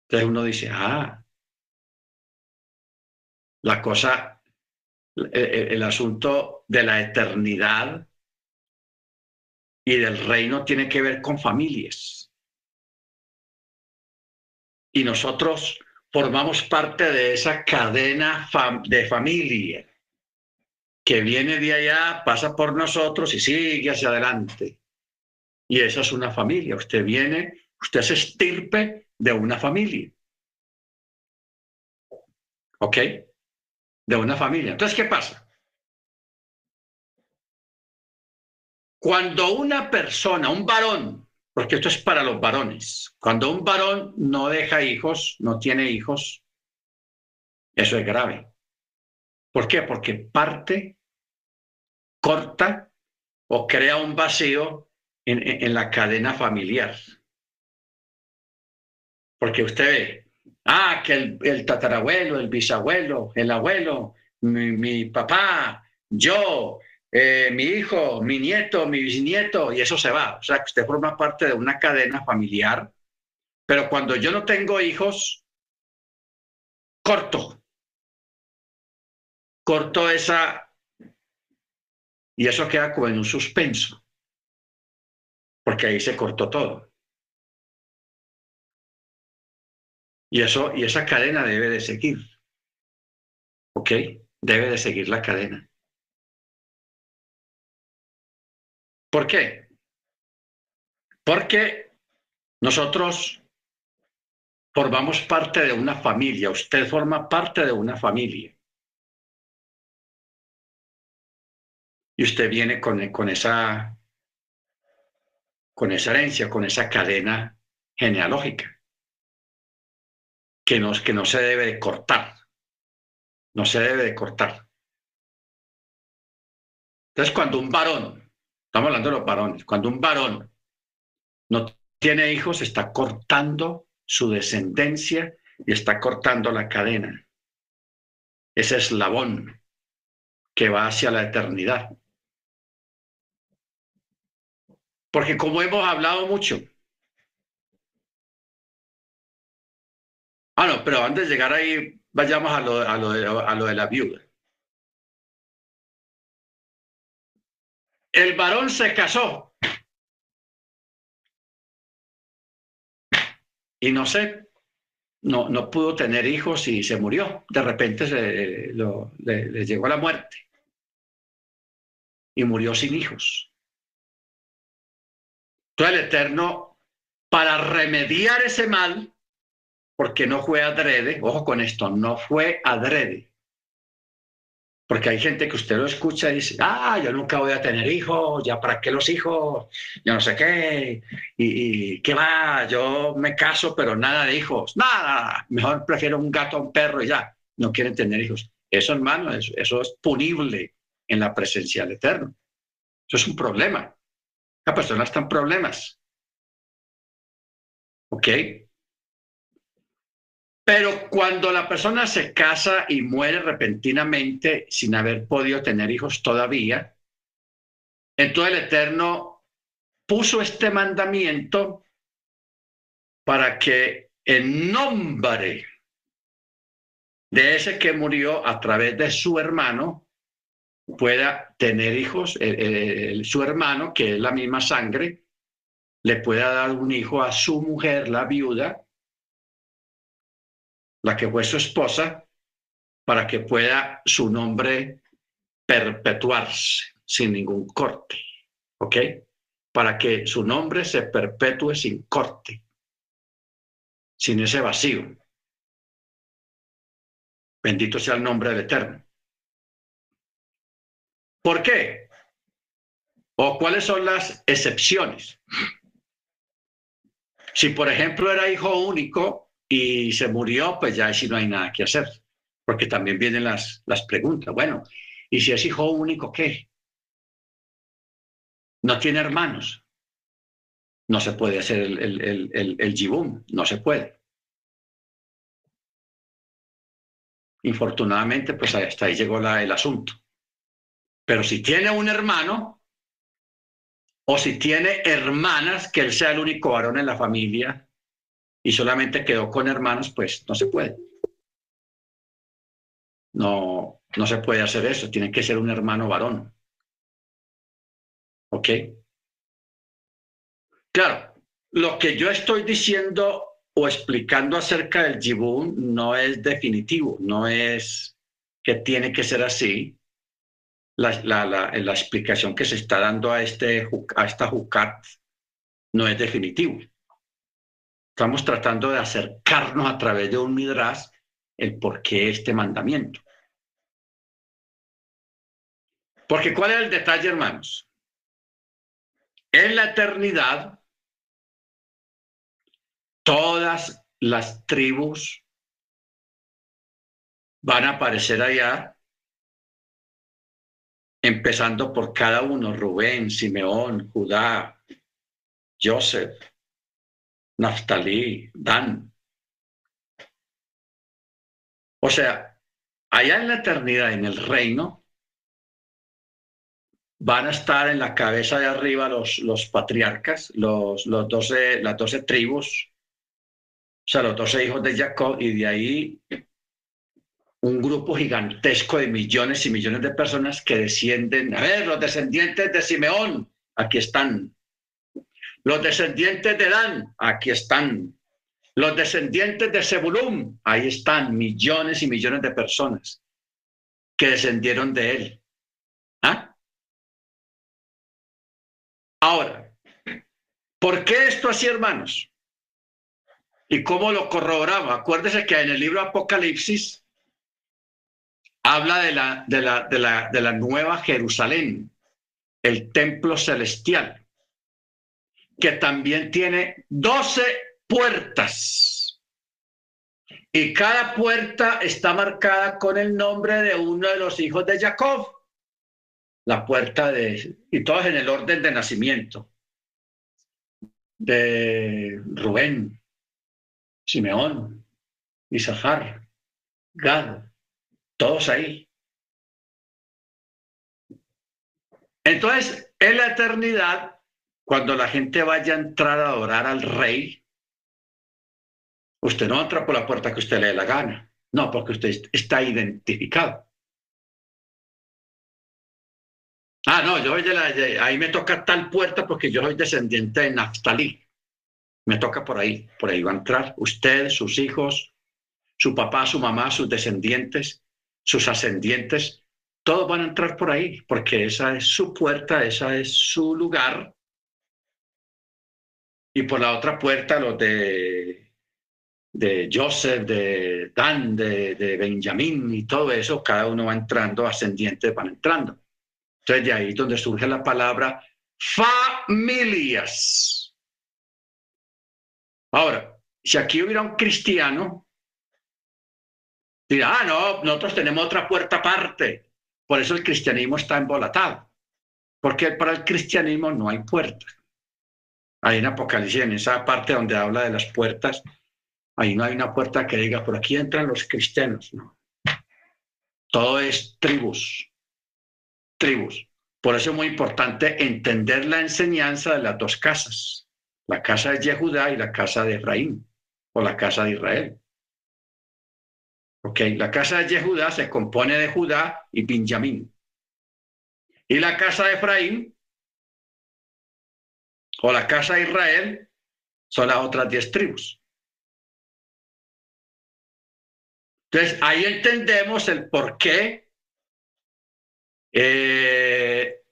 Entonces uno dice, ah, la cosa, el, el asunto de la eternidad y del reino tiene que ver con familias. Y nosotros formamos parte de esa cadena fam de familia que viene de allá, pasa por nosotros y sigue hacia adelante. Y esa es una familia. Usted viene, usted es estirpe de una familia. ¿Ok? De una familia. Entonces, ¿qué pasa? Cuando una persona, un varón, porque esto es para los varones. Cuando un varón no deja hijos, no tiene hijos, eso es grave. ¿Por qué? Porque parte, corta o crea un vacío en, en, en la cadena familiar. Porque usted ve, ah, que el, el tatarabuelo, el bisabuelo, el abuelo, mi, mi papá, yo... Eh, mi hijo, mi nieto, mi bisnieto, y eso se va. O sea, que usted forma parte de una cadena familiar, pero cuando yo no tengo hijos, corto. Corto esa... Y eso queda como en un suspenso, porque ahí se cortó todo. Y, eso, y esa cadena debe de seguir. ¿Ok? Debe de seguir la cadena. ¿Por qué? Porque nosotros formamos parte de una familia. Usted forma parte de una familia. Y usted viene con, con, esa, con esa herencia, con esa cadena genealógica que, nos, que no se debe de cortar. No se debe de cortar. Entonces, cuando un varón... Estamos hablando de los varones. Cuando un varón no tiene hijos, está cortando su descendencia y está cortando la cadena. Ese eslabón que va hacia la eternidad. Porque como hemos hablado mucho... Ah, no, pero antes de llegar ahí, vayamos a lo, a lo, de, a lo de la viuda. El varón se casó y no sé, no, no pudo tener hijos y se murió. De repente se, lo, le, le llegó la muerte y murió sin hijos. Entonces el Eterno, para remediar ese mal, porque no fue adrede, ojo con esto, no fue adrede. Porque hay gente que usted lo escucha y dice, ah, yo nunca voy a tener hijos, ya para qué los hijos, yo no sé qué, y, y qué va, yo me caso, pero nada de hijos, nada, mejor prefiero un gato a un perro y ya, no quieren tener hijos. Eso, hermano, eso, eso es punible en la presencia del Eterno. Eso es un problema. La persona está en problemas. ¿Ok? Pero cuando la persona se casa y muere repentinamente sin haber podido tener hijos todavía, entonces el Eterno puso este mandamiento para que en nombre de ese que murió a través de su hermano pueda tener hijos, el, el, su hermano, que es la misma sangre, le pueda dar un hijo a su mujer, la viuda, la que fue su esposa, para que pueda su nombre perpetuarse sin ningún corte, ¿ok? Para que su nombre se perpetúe sin corte, sin ese vacío. Bendito sea el nombre del Eterno. ¿Por qué? ¿O cuáles son las excepciones? Si, por ejemplo, era hijo único y se murió, pues ya sí no hay nada que hacer, porque también vienen las, las preguntas. Bueno, ¿y si es hijo único, qué? No tiene hermanos. No se puede hacer el, el, el, el, el Yibum, no se puede. Infortunadamente, pues hasta ahí llegó la, el asunto. Pero si tiene un hermano, o si tiene hermanas, que él sea el único varón en la familia, y solamente quedó con hermanos, pues no se puede. No, no se puede hacer eso, tiene que ser un hermano varón. ¿Ok? Claro, lo que yo estoy diciendo o explicando acerca del Yibum no es definitivo, no es que tiene que ser así. La, la, la, la explicación que se está dando a, este, a esta Chukat no es definitivo. Estamos tratando de acercarnos a través de un Midrash el por qué este mandamiento. Porque ¿cuál es el detalle, hermanos? En la eternidad, todas las tribus van a aparecer allá, empezando por cada uno: Rubén, Simeón, Judá, Joseph, Naftalí, Dan. O sea, allá en la eternidad, en el reino, van a estar en la cabeza de arriba los, los patriarcas, los, los doce, las doce tribus, o sea, los doce hijos de Jacob, y de ahí un grupo gigantesco de millones y millones de personas que descienden. A ver, los descendientes de Simeón, aquí están. Los descendientes de Dan, aquí están. Los descendientes de Zebulún, ahí están millones y millones de personas que descendieron de él. ¿Ah? Ahora, ¿por qué esto así, hermanos? ¿Y cómo lo corroboraba? Acuérdense que en el libro Apocalipsis habla de la, de la, de la, de la nueva Jerusalén, el templo celestial, que también tiene doce puertas. Y cada puerta está marcada con el nombre de uno de los hijos de Jacob. La puerta de... Y todas en el orden de nacimiento. De Rubén, Simeón, Isahar, Gad. Todos ahí. Entonces, en la eternidad, cuando la gente vaya a entrar a adorar al rey, usted no entra por la puerta que usted le dé la gana. No, porque usted está identificado. Ah, no, yo de la, de, ahí me toca tal puerta porque yo soy descendiente de Naftalí. Me toca por ahí. Por ahí va a entrar usted, sus hijos, su papá, su mamá, sus descendientes, sus ascendientes, todos van a entrar por ahí, porque esa es su puerta, esa es su lugar. Y por la otra puerta, los de, de Joseph, de Dan, de, de Benjamín y todo eso, cada uno va entrando, ascendientes van entrando. Entonces, de ahí es donde surge la palabra familias. Ahora, si aquí hubiera un cristiano, dirá: ah, no, nosotros tenemos otra puerta aparte. Por eso el cristianismo está embolatado. Porque para el cristianismo no hay puerta. Ahí en Apocalipsis, en esa parte donde habla de las puertas, ahí no hay una puerta que diga: por aquí entran los cristianos. No. Todo es tribus. Tribus. Por eso es muy importante entender la enseñanza de las dos casas. La casa de Yehudá y la casa de Efraín, o la casa de Israel. Okay. La casa de Yehudá se compone de Judá y Benjamín. Y la casa de Efraín, o la casa de Israel, son las otras diez tribus. Entonces, ahí entendemos el por qué eh,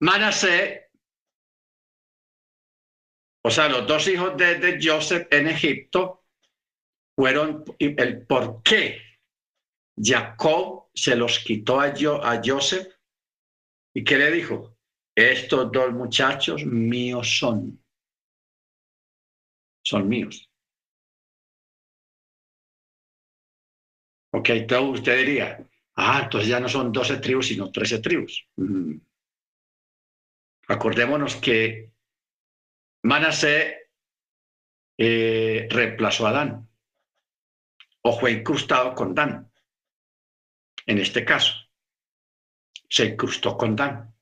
Manasés, o sea, los dos hijos de, de Joseph en Egipto, fueron el por qué Jacob se los quitó a, Yo, a Joseph ¿Y qué le dijo? Estos dos muchachos míos son. Son míos. Ok, entonces usted diría, ah, entonces ya no son doce tribus, sino trece tribus. Mm. Acordémonos que Manasés eh, reemplazó a Dan, o fue incrustado con Dan. En este caso, se incrustó con Dan.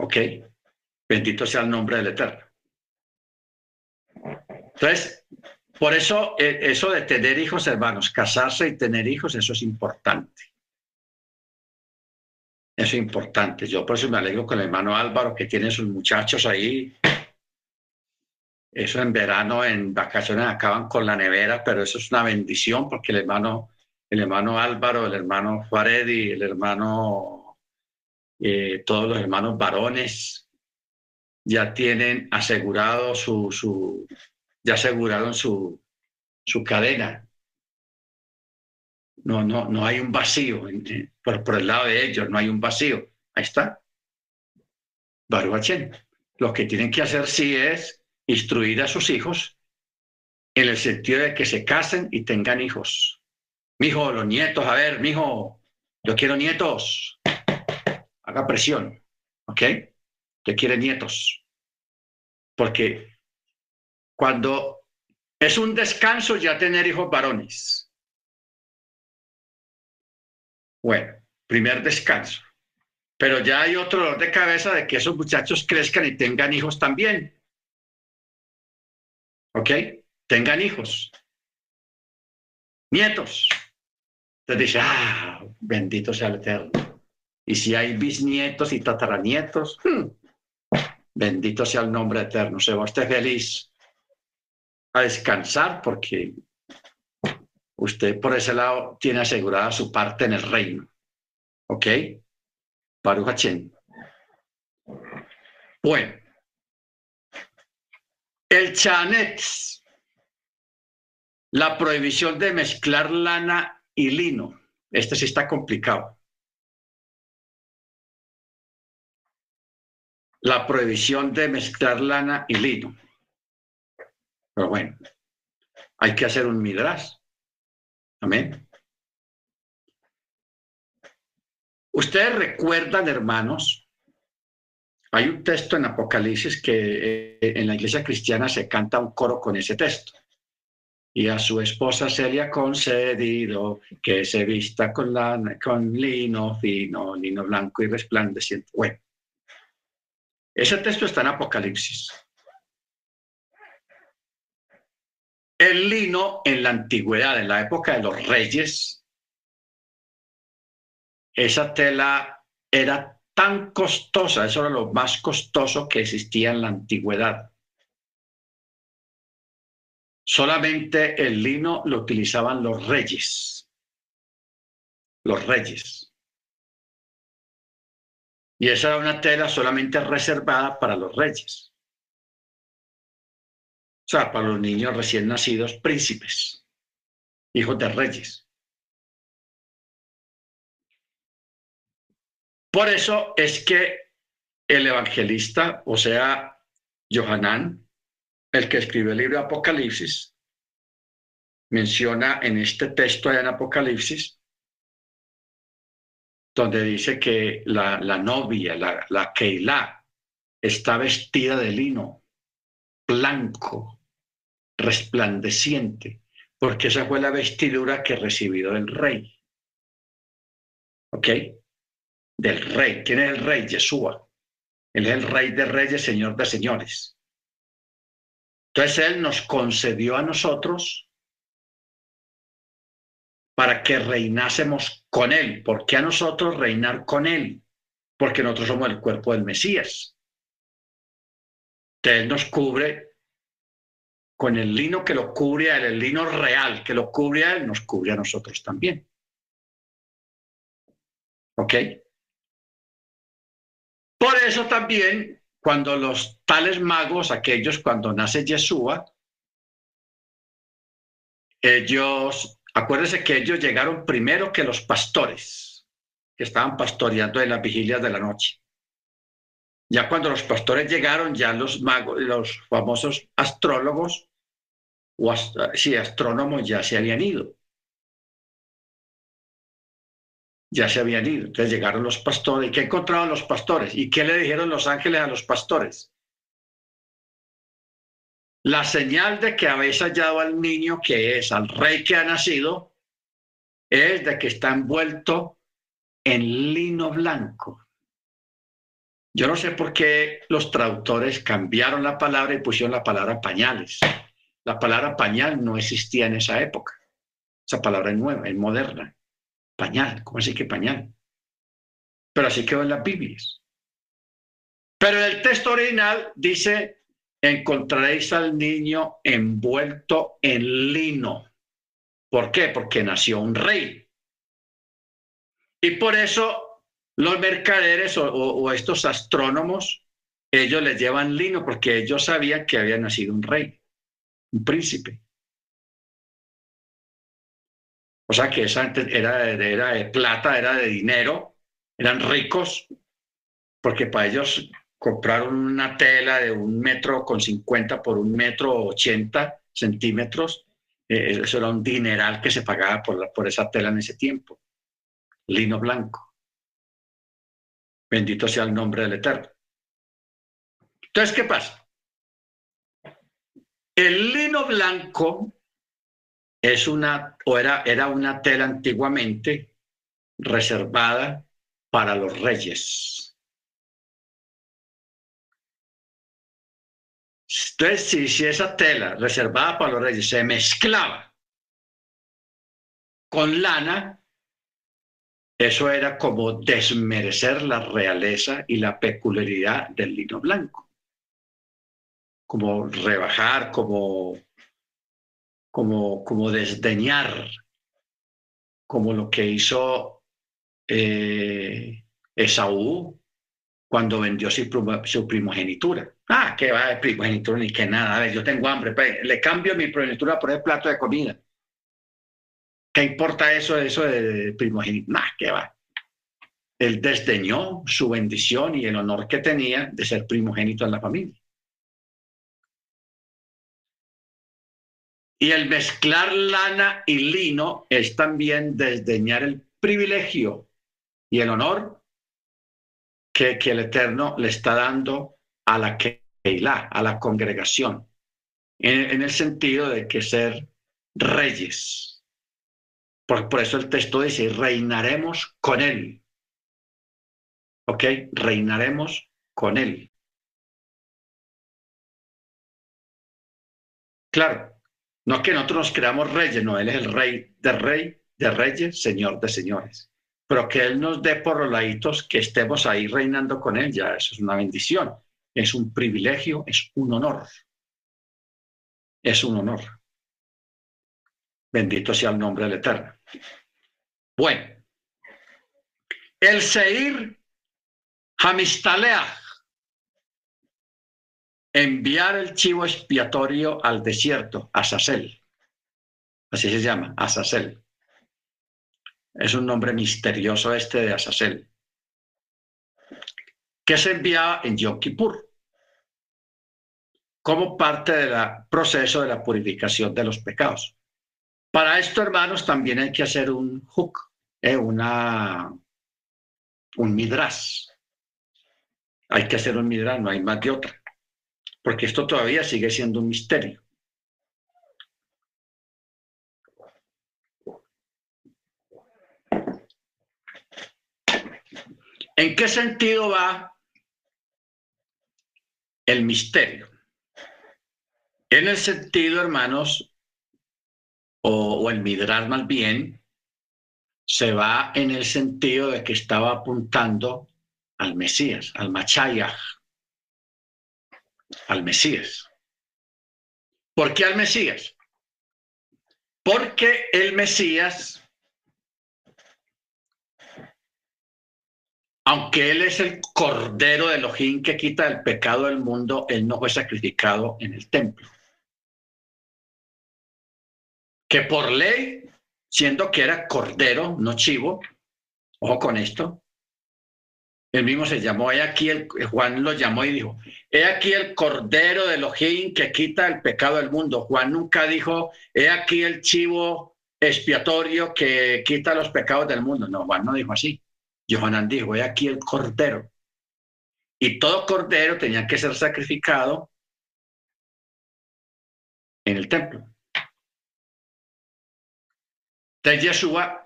Ok, bendito sea el nombre del Eterno. Entonces, por eso, eso de tener hijos, hermanos, casarse y tener hijos, eso es importante. Eso es importante. Yo por eso me alegro con el hermano Álvaro, que tiene sus muchachos ahí. Eso en verano, en vacaciones, acaban con la nevera, pero eso es una bendición, porque el hermano, el hermano Álvaro, el hermano Faredi, el hermano, eh, todos los hermanos varones, ya tienen asegurado su... su ya aseguraron su, su cadena. No, no, no hay un vacío. Por, por el lado de ellos, no hay un vacío. Ahí está. Baruch Hashem. Lo que tienen que hacer sí es instruir a sus hijos en el sentido de que se casen y tengan hijos. Mijo, los nietos, a ver, mijo, yo quiero nietos. Haga presión. ¿Ok? Usted quiere nietos. Porque... cuando es un descanso ya tener hijos varones. Bueno, primer descanso. Pero ya hay otro dolor de cabeza de que esos muchachos crezcan y tengan hijos también. ¿Ok? Tengan hijos. Nietos. Entonces dice, ah, bendito sea el Eterno. Y si hay bisnietos y tataranietos, hmm, bendito sea el nombre eterno. Se va usted feliz a descansar, porque usted por ese lado tiene asegurada su parte en el reino. ¿Ok? Baruch Hashem. Bueno. El chanetz. La prohibición de mezclar lana y lino. Este sí está complicado. La prohibición de mezclar lana y lino. Pero bueno, hay que hacer un Midrash. Amén. Ustedes recuerdan, hermanos, hay un texto en Apocalipsis que en la iglesia cristiana se canta un coro con ese texto. Y a su esposa se le ha concedido que se vista con, lana, con lino fino, lino blanco y resplandeciente. Bueno, ese texto está en Apocalipsis. El lino en la antigüedad, en la época de los reyes, esa tela era tan costosa, eso era lo más costoso que existía en la antigüedad. Solamente el lino lo utilizaban los reyes, los reyes. Y esa era una tela solamente reservada para los reyes. O sea, para los niños recién nacidos, príncipes, hijos de reyes. Por eso es que el evangelista, o sea, Yohanan, el que escribió el libro de Apocalipsis, menciona en este texto allá en Apocalipsis, donde dice que la, la novia, la, la Keilá, está vestida de lino blanco, resplandeciente, porque esa fue la vestidura que recibió el rey. ¿Ok? Del rey. ¿Quién es el rey? Yeshua. Él es el rey de reyes, señor de señores. Entonces él nos concedió a nosotros para que reinásemos con él. ¿Por qué a nosotros reinar con él? Porque nosotros somos el cuerpo del Mesías. Entonces él nos cubre con el lino que lo cubre a él, el lino real que lo cubre a él, nos cubre a nosotros también. ¿Ok? Por eso también, cuando los tales magos, aquellos cuando nace Yeshua, ellos, acuérdense que ellos llegaron primero que los pastores. que estaban pastoreando en las vigilias de la noche. Ya cuando los pastores llegaron, ya los magos, los famosos astrólogos, o ast sí, astrónomos ya se habían ido. Ya se habían ido. Entonces llegaron los pastores. ¿Y qué encontraron los pastores? ¿Y qué le dijeron los ángeles a los pastores? La señal de que habéis hallado al niño que es, al rey que ha nacido, es de que está envuelto en lino blanco. Yo no sé por qué los traductores cambiaron la palabra y pusieron la palabra pañales. La palabra pañal no existía en esa época. Esa palabra es nueva, es moderna. Pañal, ¿cómo así que pañal? Pero así quedó en las Biblias. Pero en el texto original dice, encontraréis al niño envuelto en lino. ¿Por qué? Porque nació un rey. Y por eso los mercaderes o, o, o estos astrónomos, ellos les llevan lino porque ellos sabían que había nacido un rey, un príncipe. O sea que esa antes era, era de plata, era de dinero, eran ricos, porque para ellos compraron una tela de un metro con cincuenta por un metro ochenta centímetros. Eh, eso era un dineral que se pagaba por, la, por esa tela en ese tiempo. Lino blanco. Bendito sea el nombre del Eterno. Entonces, ¿qué pasa? El lino blanco es una, o era, era una tela antiguamente reservada para los reyes. Entonces, si, si esa tela reservada para los reyes se mezclaba con lana, eso era como desmerecer la realeza y la peculiaridad del lino blanco. Como rebajar, como... Como, como desdeñar, como lo que hizo eh, Esaú cuando vendió su, su primogenitura. Ah, que va de primogenitura ni que nada. A ver, yo tengo hambre, pues, le cambio mi primogenitura por el plato de comida. ¿Qué importa eso, eso de primogenitura? Nah, que va. Él desdeñó su bendición y el honor que tenía de ser primogénito en la familia. Y el mezclar lana y lino es también desdeñar el privilegio y el honor que, que el Eterno le está dando a la Keilá, a la congregación, en, en el sentido de que ser reyes. Por, por eso el texto dice, reinaremos con él. ¿Ok? Reinaremos con él. Claro. No es que nosotros nos creamos reyes, no, Él es el rey de rey, de reyes, señor de señores. Pero que Él nos dé por los laditos, que estemos ahí reinando con Él, ya eso es una bendición. Es un privilegio, es un honor. Es un honor. Bendito sea el nombre del Eterno. Bueno. El sa'ir hamishtale'ach. Enviar el chivo expiatorio al desierto, Azazel. Así se llama, Azazel. Es un nombre misterioso este de Azazel. Que se enviaba en Yom Kippur. Como parte del proceso de la purificación de los pecados. Para esto, hermanos, también hay que hacer un huk, eh, una, un midrash. Hay que hacer un midrash, no hay más de otra. Porque esto todavía sigue siendo un misterio. ¿En qué sentido va el misterio? En el sentido, hermanos, o, o el Midrash más bien, se va en el sentido de que estaba apuntando al Mesías, al Machayah. Al Mesías. ¿Por qué al Mesías? Porque el Mesías, aunque él es el Cordero de Elohim que quita el pecado del mundo, él no fue sacrificado en el templo. Que por ley, siendo que era cordero, no chivo, Ojo con esto. Él mismo se llamó, he aquí, el, Juan lo llamó y dijo, he aquí el Cordero de Elohim que quita el pecado del mundo. Juan nunca dijo, he aquí el chivo expiatorio que quita los pecados del mundo. No, Juan no dijo así. Yohanan dijo, he aquí el Cordero. Y todo cordero tenía que ser sacrificado en el templo. Entonces Yeshua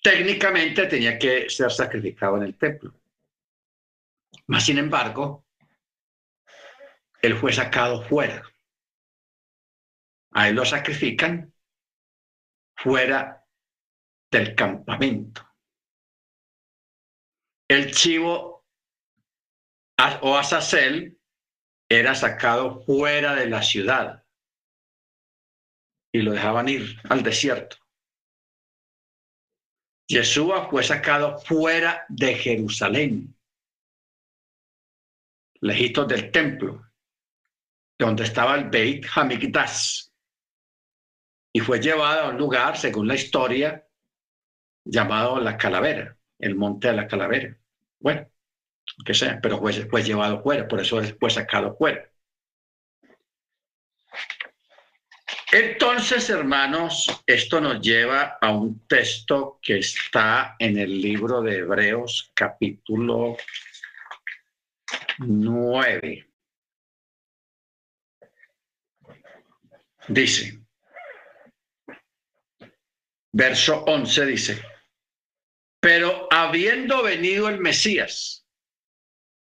técnicamente tenía que ser sacrificado en el templo. Mas, sin embargo, él fue sacado fuera. A él lo sacrifican fuera del campamento. El chivo o Azazel era sacado fuera de la ciudad y lo dejaban ir al desierto. Yeshua fue sacado fuera de Jerusalén, lejitos del templo, donde estaba el Beit Hamikdash, y fue llevado a un lugar, según la historia, llamado la Calavera, el Monte de la Calavera. Bueno, que sea, pero fue, fue llevado fuera, por eso fue sacado fuera. Entonces, hermanos, esto nos lleva a un texto que está en el libro de Hebreos, capítulo nueve. Dice, verso once dice, pero habiendo venido el Mesías,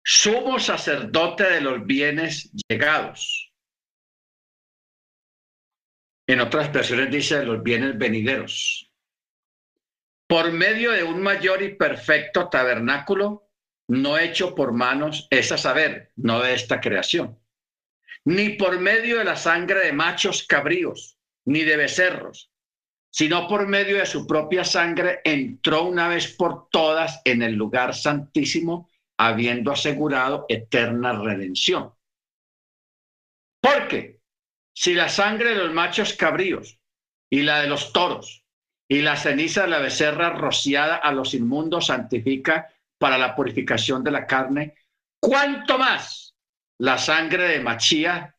sumo sacerdote de los bienes llegados. En otras versiones dice los bienes venideros. Por medio de un mayor y perfecto tabernáculo, no hecho por manos, es a saber, no de esta creación, ni por medio de la sangre de machos cabríos, ni de becerros, sino por medio de su propia sangre entró una vez por todas en el lugar santísimo, habiendo asegurado eterna redención. ¿Por qué? Si la sangre de los machos cabríos y la de los toros y la ceniza de la becerra rociada a los inmundos santifica para la purificación de la carne, ¿cuánto más la sangre de Machía,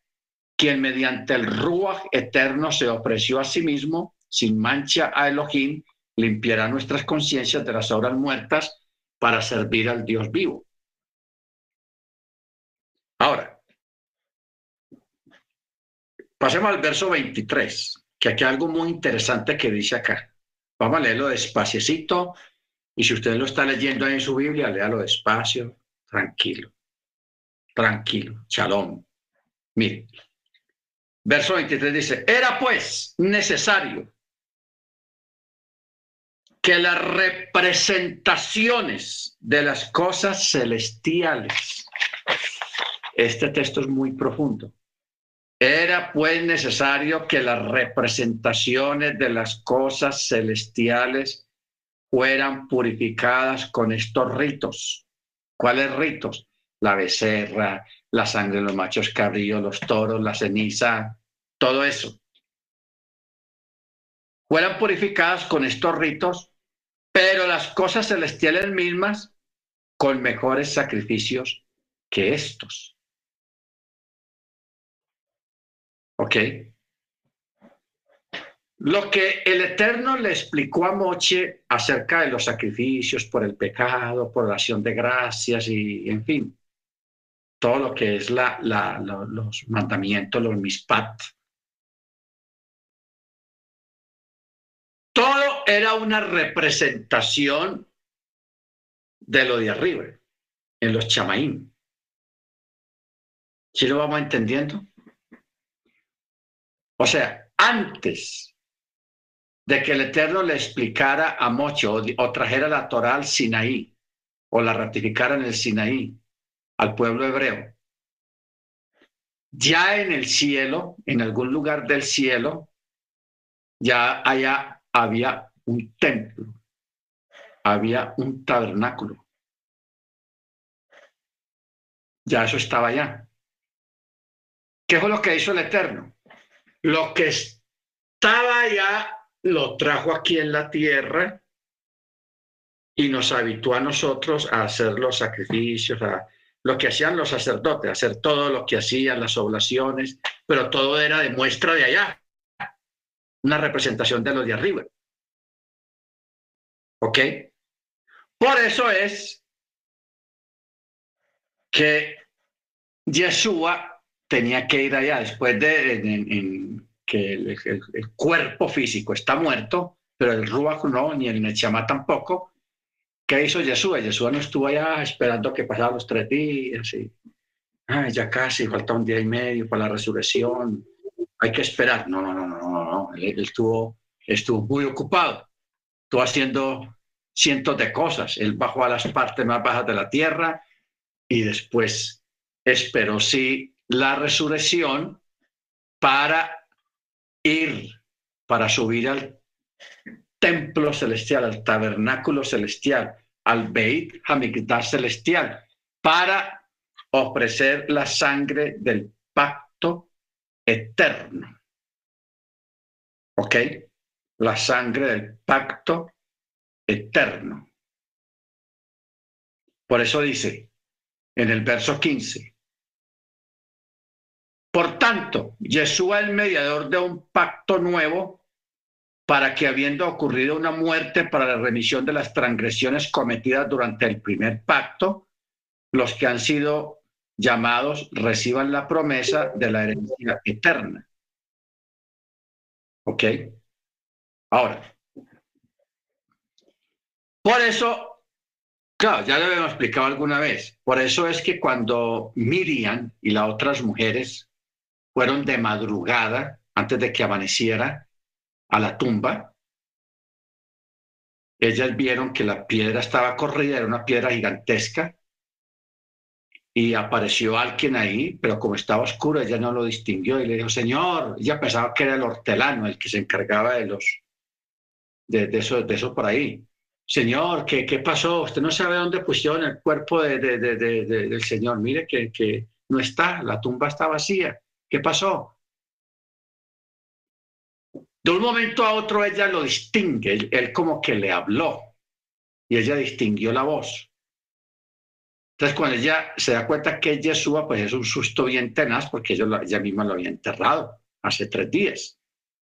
quien mediante el Ruach eterno se ofreció a sí mismo sin mancha a Elohim, limpiará nuestras conciencias de las obras muertas para servir al Dios vivo? Ahora, pasemos al verso veintitrés, que aquí hay algo muy interesante que dice acá. Vamos a leerlo despaciecito, y si usted lo está leyendo ahí en su Biblia, léalo despacio, tranquilo, tranquilo, shalom. Mire, verso veintitrés dice, era pues necesario que las representaciones de las cosas celestiales, este texto es muy profundo, Era pues necesario que las representaciones de las cosas celestiales fueran purificadas con estos ritos. ¿Cuáles ritos? La becerra, la sangre de los machos cabríos, los toros, la ceniza, todo eso. Fueran purificadas con estos ritos, pero las cosas celestiales mismas con mejores sacrificios que estos. ¿Ok? Lo que el Eterno le explicó a Moshe acerca de los sacrificios por el pecado, por la acción de gracias y, en fin, todo lo que es la, la, la, los mandamientos, los Mishpat. Todo era una representación de lo de arriba, en los Chamaim. ¿Sí lo vamos entendiendo? O sea, antes de que el Eterno le explicara a Moshe o, o trajera la Torá al Sinaí o la ratificara en el Sinaí al pueblo hebreo, ya en el cielo, en algún lugar del cielo, ya allá había un templo, había un tabernáculo. Ya eso estaba allá. ¿Qué fue lo que hizo el Eterno? Lo que estaba allá lo trajo aquí en la tierra y nos habituó a nosotros a hacer los sacrificios, a lo que hacían los sacerdotes, a hacer todo lo que hacían, las oblaciones, pero todo era de muestra de allá, una representación de los de arriba. ¿Ok? Por eso es que Yeshua tenía que ir allá, después de en, en, en, que el, el, el cuerpo físico está muerto, pero el Ruach no, ni el Neshama tampoco. ¿Qué hizo Yeshua? Yeshua no estuvo allá esperando que pasaran los tres días. Y, ay, ya casi, falta un día y medio para la resurrección. Hay que esperar. No, no, no, no, no, no. Él, él estuvo, estuvo muy ocupado. Estuvo haciendo cientos de cosas. Él bajó a las partes más bajas de la tierra y después esperó, sí, la resurrección para ir, para subir al templo celestial, al tabernáculo celestial, al Beit Hamikdash celestial, para ofrecer la sangre del pacto eterno. ¿Ok? La sangre del pacto eterno. Por eso dice en el verso quince, por tanto, Yeshua, el mediador de un pacto nuevo, para que, habiendo ocurrido una muerte para la remisión de las transgresiones cometidas durante el primer pacto, los que han sido llamados reciban la promesa de la herencia eterna. ¿Ok? Ahora, por eso, claro, ya lo habíamos explicado alguna vez, por eso es que cuando Miriam y las otras mujeres fueron de madrugada, antes de que amaneciera, a la tumba, ellas vieron que la piedra estaba corrida, era una piedra gigantesca, y apareció alguien ahí, pero como estaba oscuro, ella no lo distinguió y le dijo, Señor, ella pensaba que era el hortelano, el que se encargaba de los, de, de eso, de eso por ahí. Señor, ¿qué, qué pasó? Usted no sabe dónde pusieron el cuerpo de, de, de, de, de, del Señor, mire que, que no está, la tumba está vacía, ¿qué pasó? De un momento a otro ella lo distingue, él, él como que le habló y ella distinguió la voz. Entonces cuando ella se da cuenta que es Yeshua, pues es un susto bien tenaz porque ella, ella misma lo había enterrado hace tres días.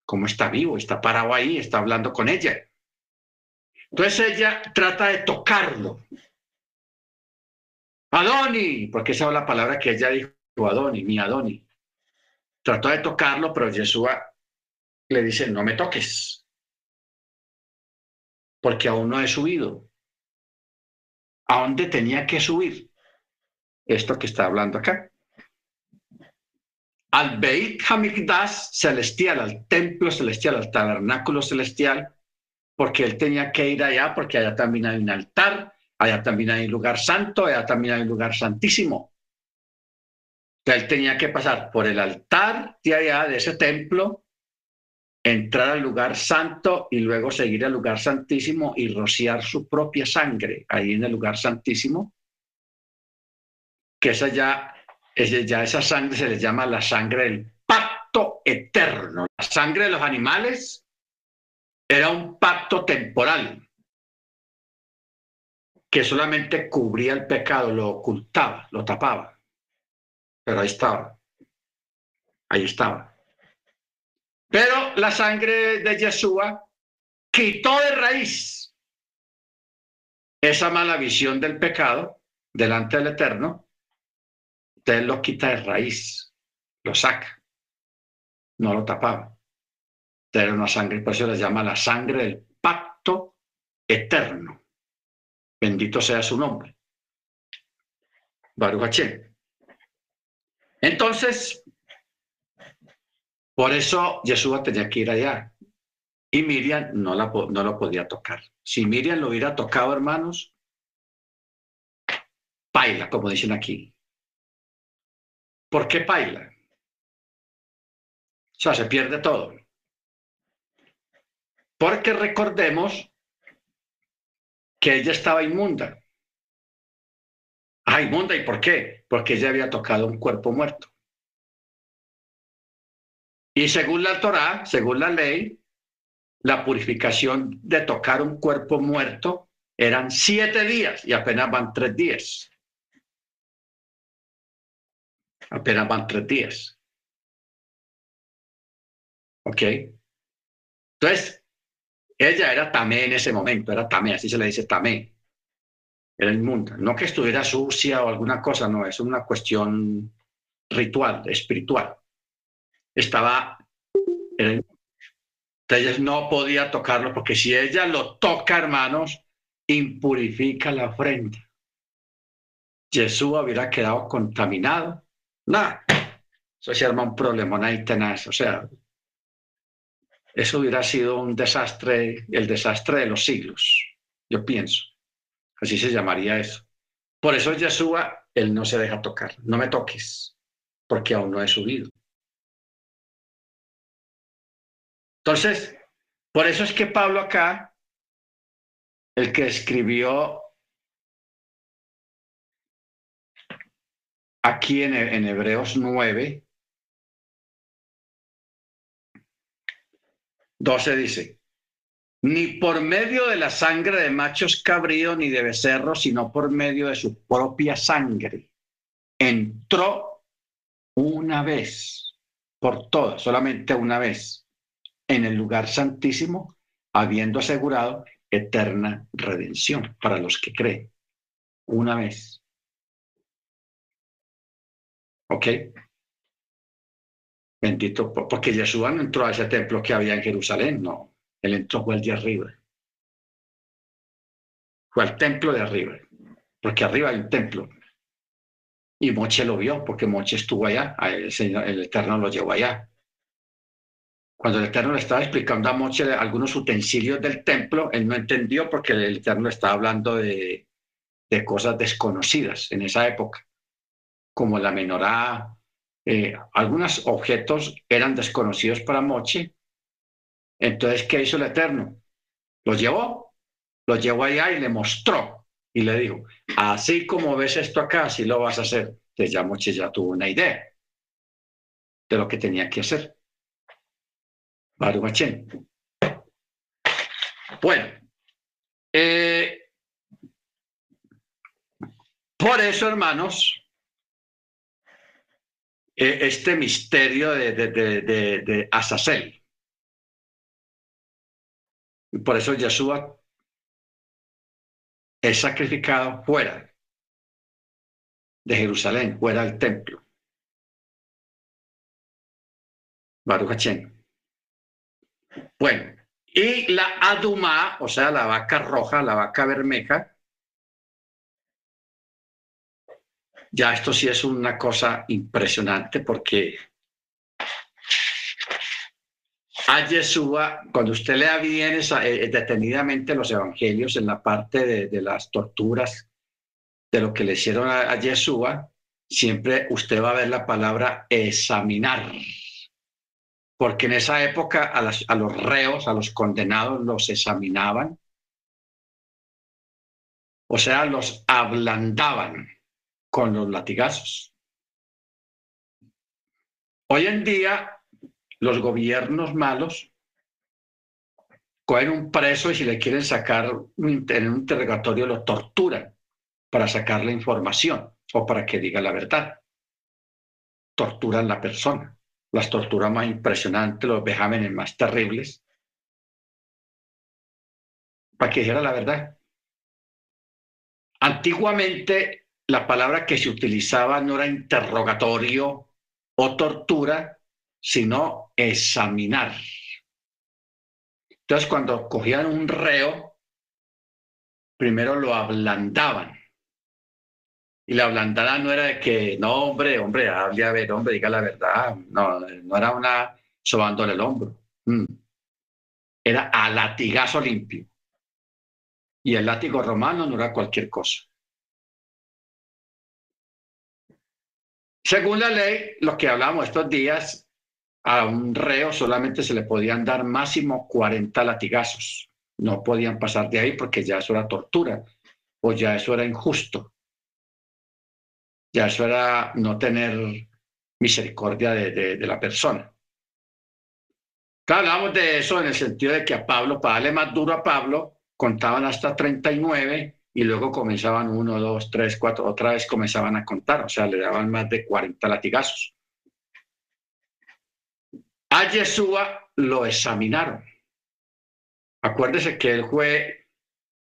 ¿Cómo está vivo? Está parado ahí, está hablando con ella. Entonces ella trata de tocarlo. Adoni, porque esa es la palabra que ella dijo, Adoni, mi Adoni. Trató de tocarlo, pero Yeshua le dice, no me toques, porque aún no he subido. ¿A dónde tenía que subir? Esto que está hablando acá. Al Beit Hamikdash celestial, al templo celestial, al tabernáculo celestial, porque él tenía que ir allá, porque allá también hay un altar, allá también hay un lugar santo, allá también hay un lugar santísimo. Él tenía que pasar por el altar de allá, de ese templo, entrar al lugar santo y luego seguir al lugar santísimo y rociar su propia sangre ahí en el lugar santísimo, que esa ya, esa, ya esa sangre se le llama la sangre del pacto eterno. La sangre de los animales era un pacto temporal que solamente cubría el pecado, lo ocultaba, lo tapaba, pero ahí estaba, ahí estaba. Pero la sangre de Yeshua quitó de raíz esa mala visión del pecado delante del Eterno. Entonces lo quita de raíz, lo saca, no lo tapaba. Entonces era una sangre, por eso se le llama la sangre del pacto eterno. Bendito sea su nombre. Baruch Hashem. Entonces, por eso Yeshua tenía que ir allá y Miriam no, la, no lo podía tocar. Si Miriam lo hubiera tocado, hermanos, paila, como dicen aquí. ¿Por qué paila? O sea, se pierde todo. Porque recordemos que ella estaba inmunda. Ah, inmunda, ¿y por qué? Porque ella había tocado un cuerpo muerto. Y según la Torá, según la ley, la purificación de tocar un cuerpo muerto eran siete días y apenas van tres días. Apenas van tres días. ¿Ok? Entonces, ella era tamé en ese momento, era tamé, así se le dice tamé. Era inmunda. No que estuviera sucia o alguna cosa, no, es una cuestión ritual, espiritual. Estaba... Era inmunda. Entonces no podía tocarlo, porque si ella lo toca, hermanos, impurifica la ofrenda. Yeshua hubiera quedado contaminado. Nada. Eso se arma un problemón ahí tenaz. O sea, eso hubiera sido un desastre, el desastre de los siglos, yo pienso. Así se llamaría eso. Por eso Yeshua, él no se deja tocar. No me toques, porque aún no he subido. Entonces, por eso es que Pablo acá, el que escribió aquí en, en Hebreos nueve, doce dice, ni por medio de la sangre de machos cabríos ni de becerros, sino por medio de su propia sangre, entró una vez por todas, solamente una vez, en el lugar santísimo, habiendo asegurado eterna redención para los que creen. Una vez. ¿Ok? Bendito, porque Yeshua no entró a ese templo que había en Jerusalén, no. Él entró fue al de arriba. Fue al templo de arriba, porque arriba hay un templo. Y Moshe lo vio, porque Moshe estuvo allá, el, Señor, el Eterno lo llevó allá. Cuando el Eterno le estaba explicando a Moshe algunos utensilios del templo, él no entendió porque el Eterno estaba hablando de, de cosas desconocidas en esa época, como la menorá. Eh, algunos objetos eran desconocidos para Moshe. Entonces, ¿qué hizo el Eterno? Los llevó, los llevó allá y le mostró. Y le dijo, así como ves esto acá, así lo vas a hacer. Entonces ya Moshe ya tuvo una idea de lo que tenía que hacer. Bueno, eh, por eso, hermanos, eh, este misterio de, de, de, de, de Azazel, por eso Yeshua es sacrificado fuera de Jerusalén, fuera del templo. Baruch Hashem. Bueno, y la Adumah, o sea, la vaca roja, la vaca bermeja, ya esto sí es una cosa impresionante, porque a Yeshua, cuando usted lea bien esa, eh, detenidamente los evangelios en la parte de, de las torturas, de lo que le hicieron a, a Yeshua, siempre usted va a ver la palabra examinar. Porque en esa época a, las, a los reos, a los condenados, los examinaban. O sea, los ablandaban con los latigazos. Hoy en día, los gobiernos malos cogen un preso y si le quieren sacar en un interrogatorio lo torturan para sacarle información o para que diga la verdad. Torturan a la persona. Las torturas más impresionantes, los vejámenes más terribles, para que dijera la verdad. Antiguamente, la palabra que se utilizaba no era interrogatorio o tortura, sino examinar. Entonces, cuando cogían un reo, primero lo ablandaban. Y la ablandada no era de que, no, hombre, hombre, hable a ver, hombre, diga la verdad. No, no era una sobándole el hombro. Mm. Era a latigazo limpio. Y el látigo romano no era cualquier cosa. Según la ley, los que hablamos estos días, a un reo solamente se le podían dar máximo cuarenta latigazos. No podían pasar de ahí porque ya eso era tortura o ya eso era injusto. Ya eso era no tener misericordia de, de, de la persona. Claro, hablamos de eso en el sentido de que a Pablo, para darle más duro a Pablo, contaban hasta treinta y nueve y luego comenzaban uno, dos, tres, cuatro, otra vez comenzaban a contar, o sea, le daban más de cuarenta latigazos. A Yeshua lo examinaron. Acuérdese que él fue,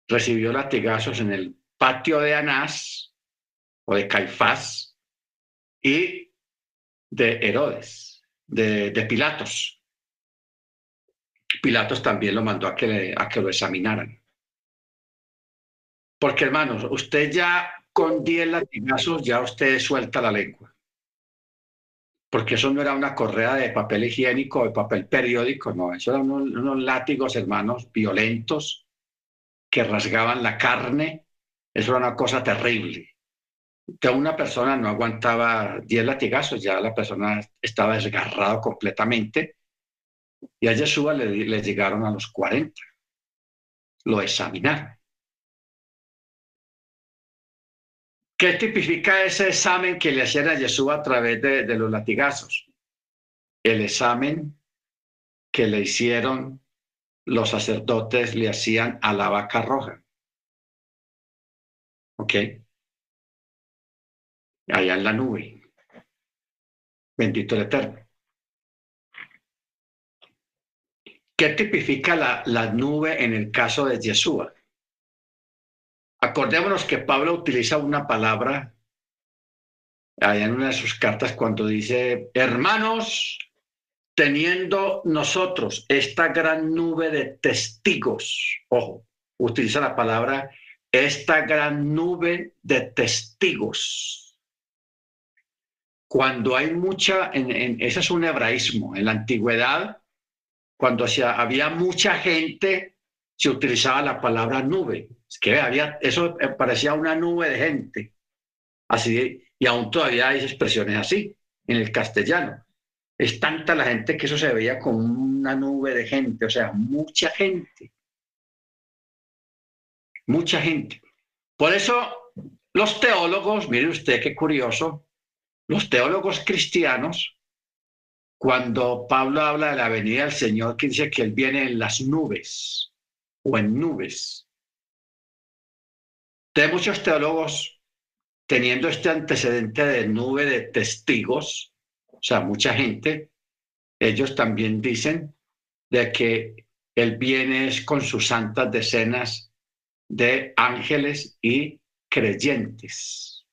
recibió latigazos en el patio de Anás o de Caifás y de Herodes, de, de Pilatos. Pilatos también lo mandó a que, a que lo examinaran. Porque, hermanos, usted ya con diez latigazos ya usted suelta la lengua. Porque eso no era una correa de papel higiénico, de papel periódico, no. Eso eran unos, unos látigos, hermanos, violentos, que rasgaban la carne. Eso era una cosa terrible. Que una persona no aguantaba diez latigazos, ya la persona estaba desgarrada completamente. Y a Yeshua le, le llegaron a los cuarenta. Lo examinaron. ¿Qué tipifica ese examen que le hacían a Yeshua a través de, de los latigazos? El examen que le hicieron los sacerdotes, le hacían a la vaca roja. ¿Ok? Allá en la nube. Bendito el Eterno. ¿Qué tipifica la, la nube en el caso de Yeshua? Acordémonos que Pablo utiliza una palabra allá en una de sus cartas cuando dice: hermanos, teniendo nosotros esta gran nube de testigos. Ojo, utiliza la palabra esta gran nube de testigos. Cuando hay mucha, en, en, ese es un hebraísmo. En la antigüedad, cuando hacía, había mucha gente, se utilizaba la palabra nube. Es que había, eso parecía una nube de gente. Así, y aún todavía hay expresiones así en el castellano. Es tanta la gente que eso se veía como una nube de gente, o sea, mucha gente. Mucha gente. Por eso los teólogos, mire usted qué curioso, los teólogos cristianos, cuando Pablo habla de la venida del Señor, que dice que Él viene en las nubes o en nubes. De muchos teólogos, teniendo este antecedente de nube de testigos, o sea, mucha gente, ellos también dicen de que Él viene con sus santas decenas de ángeles y creyentes.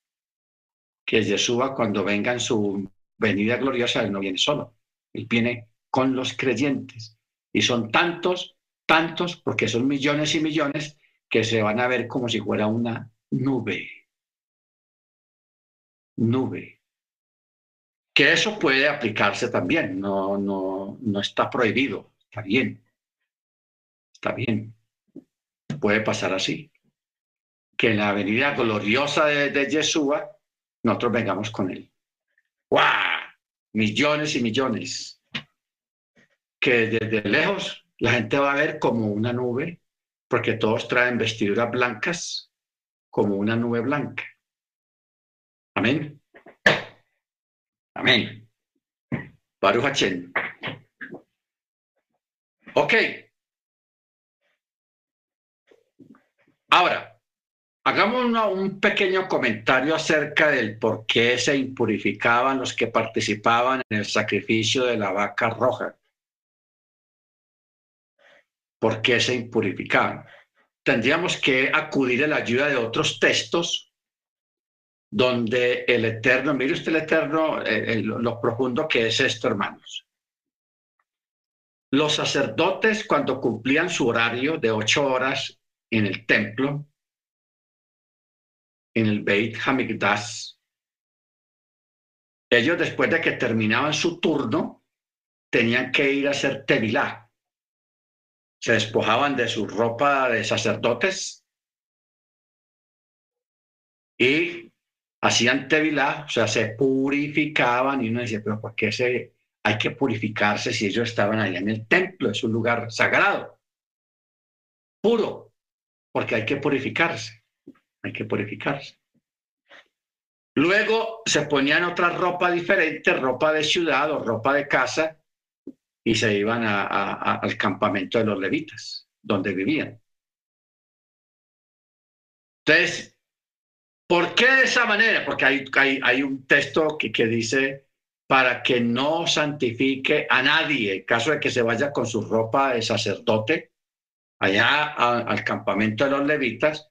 Que Yeshua, cuando venga en su venida gloriosa, Él no viene solo, Él viene con los creyentes. Y son tantos, tantos, porque son millones y millones, que se van a ver como si fuera una nube. Nube. Que eso puede aplicarse también, no, no, no está prohibido, está bien. Está bien. Puede pasar así. Que en la venida gloriosa de, de Yeshua, nosotros vengamos con Él. ¡Guau! Millones y millones. Que desde lejos la gente va a ver como una nube, porque todos traen vestiduras blancas como una nube blanca. Amén. Amén. Baruch Hashem. Ok. Ahora, hagamos una, un pequeño comentario acerca del por qué se impurificaban los que participaban en el sacrificio de la vaca roja. ¿Por qué se impurificaban? Tendríamos que acudir a la ayuda de otros textos donde el Eterno, mire usted el Eterno, el, el, lo profundo que es esto, hermanos. Los sacerdotes, cuando cumplían su horario de ocho horas en el templo, en el Beit Hamikdash, ellos después de que terminaban su turno, tenían que ir a hacer tevilá. Se despojaban de su ropa de sacerdotes y hacían tevilá, o sea, se purificaban. Y uno dice, pero ¿por qué se, hay que purificarse si ellos estaban allá en el templo? Es un lugar sagrado, puro, porque hay que purificarse, hay que purificarse. Luego se ponían otra ropa diferente, ropa de ciudad o ropa de casa, y se iban a, a, a, al campamento de los levitas, donde vivían. Entonces, ¿por qué de esa manera? Porque hay, hay, hay un texto que, que dice para que no santifique a nadie, en caso de que se vaya con su ropa de sacerdote allá a, al campamento de los levitas,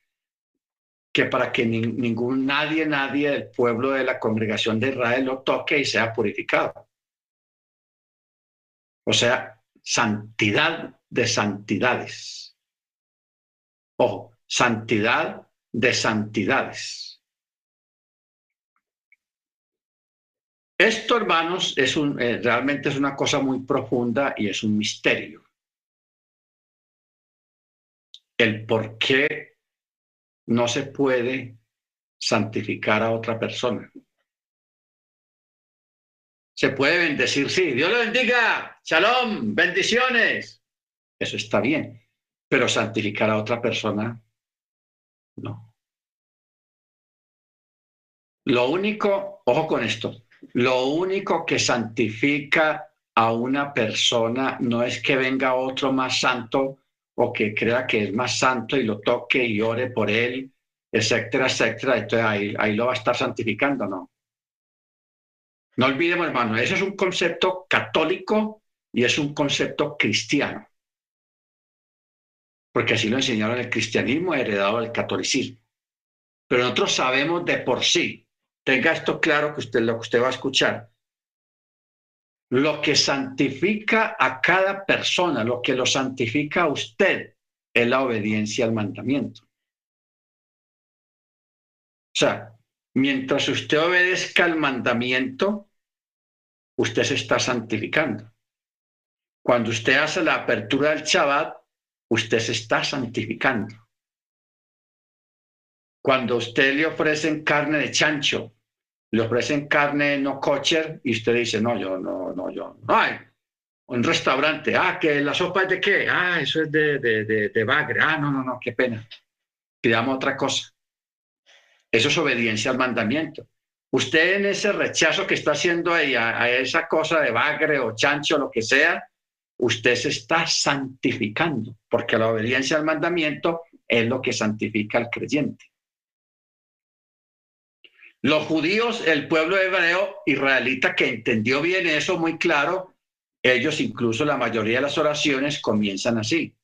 que para que ni, ningún, nadie, nadie del pueblo de la congregación de Israel lo toque y sea purificado. O sea, santidad de santidades. Ojo, santidad de santidades. Esto, hermanos, es un, eh, realmente es una cosa muy profunda y es un misterio. El por qué no se puede santificar a otra persona. Se puede bendecir, sí. Dios lo bendiga. Shalom, bendiciones. Eso está bien. Pero santificar a otra persona, no. Lo único, ojo con esto, lo único que santifica a una persona no es que venga otro más santo o que crea que es más santo y lo toque y ore por él, etcétera, etcétera. Entonces ahí, ahí lo va a estar santificando, ¿no? No olvidemos, hermano, eso es un concepto católico y es un concepto cristiano. Porque así lo enseñaron el cristianismo heredado del catolicismo. Pero nosotros sabemos de por sí, tenga esto claro que usted, lo que usted va a escuchar, lo que santifica a cada persona, lo que lo santifica a usted, es la obediencia al mandamiento. O sea, mientras usted obedezca al mandamiento, usted se está santificando. Cuando usted hace la apertura del Shabbat, usted se está santificando. Cuando a usted le ofrecen carne de chancho, le ofrecen carne no kosher y usted dice, no, yo no, no, yo no. Ay, un restaurante, ah, que la sopa es de qué, ah, eso es de, de, de, de bagre, ah, no, no, no, qué pena. Pidamos otra cosa. Eso es obediencia al mandamiento. Usted en ese rechazo que está haciendo ahí a, a esa cosa de bagre o chancho, lo que sea, usted se está santificando, porque la obediencia al mandamiento es lo que santifica al creyente. Los judíos, el pueblo hebreo israelita que entendió bien eso muy claro, ellos incluso la mayoría de las oraciones comienzan así.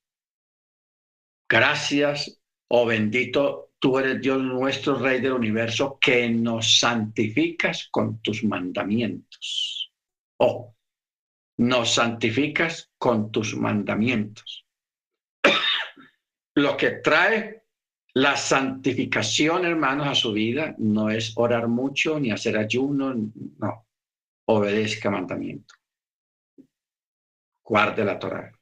Gracias, oh bendito, tú eres Dios nuestro, Rey del universo, que nos santificas con tus mandamientos. Oh, nos santificas con tus mandamientos. Lo que trae la santificación, hermanos, a su vida no es orar mucho ni hacer ayuno, no. Obedezca mandamiento. Guarde la Torá.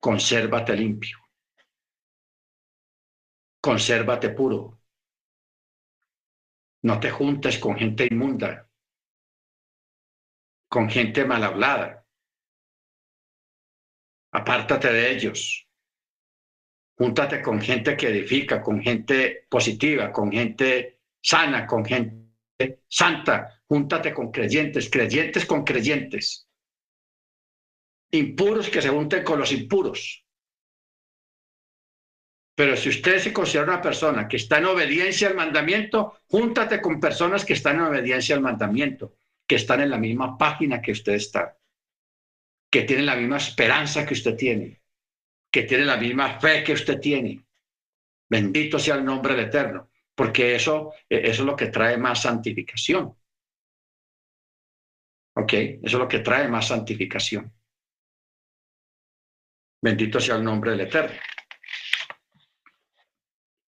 Consérvate limpio. Consérvate puro. No te juntes con gente inmunda, con gente mal hablada. Apártate de ellos. Júntate con gente que edifica, con gente positiva, con gente sana, con gente santa. Júntate con creyentes, creyentes con creyentes. Impuros que se junten con los impuros. Pero si usted se considera una persona que está en obediencia al mandamiento, júntate con personas que están en obediencia al mandamiento, que están en la misma página que usted está, que tienen la misma esperanza que usted tiene, que tiene la misma fe que usted tiene. Bendito sea el nombre del Eterno, porque eso, eso es lo que trae más santificación. ¿Ok? Eso es lo que trae más santificación. Bendito sea el nombre del Eterno.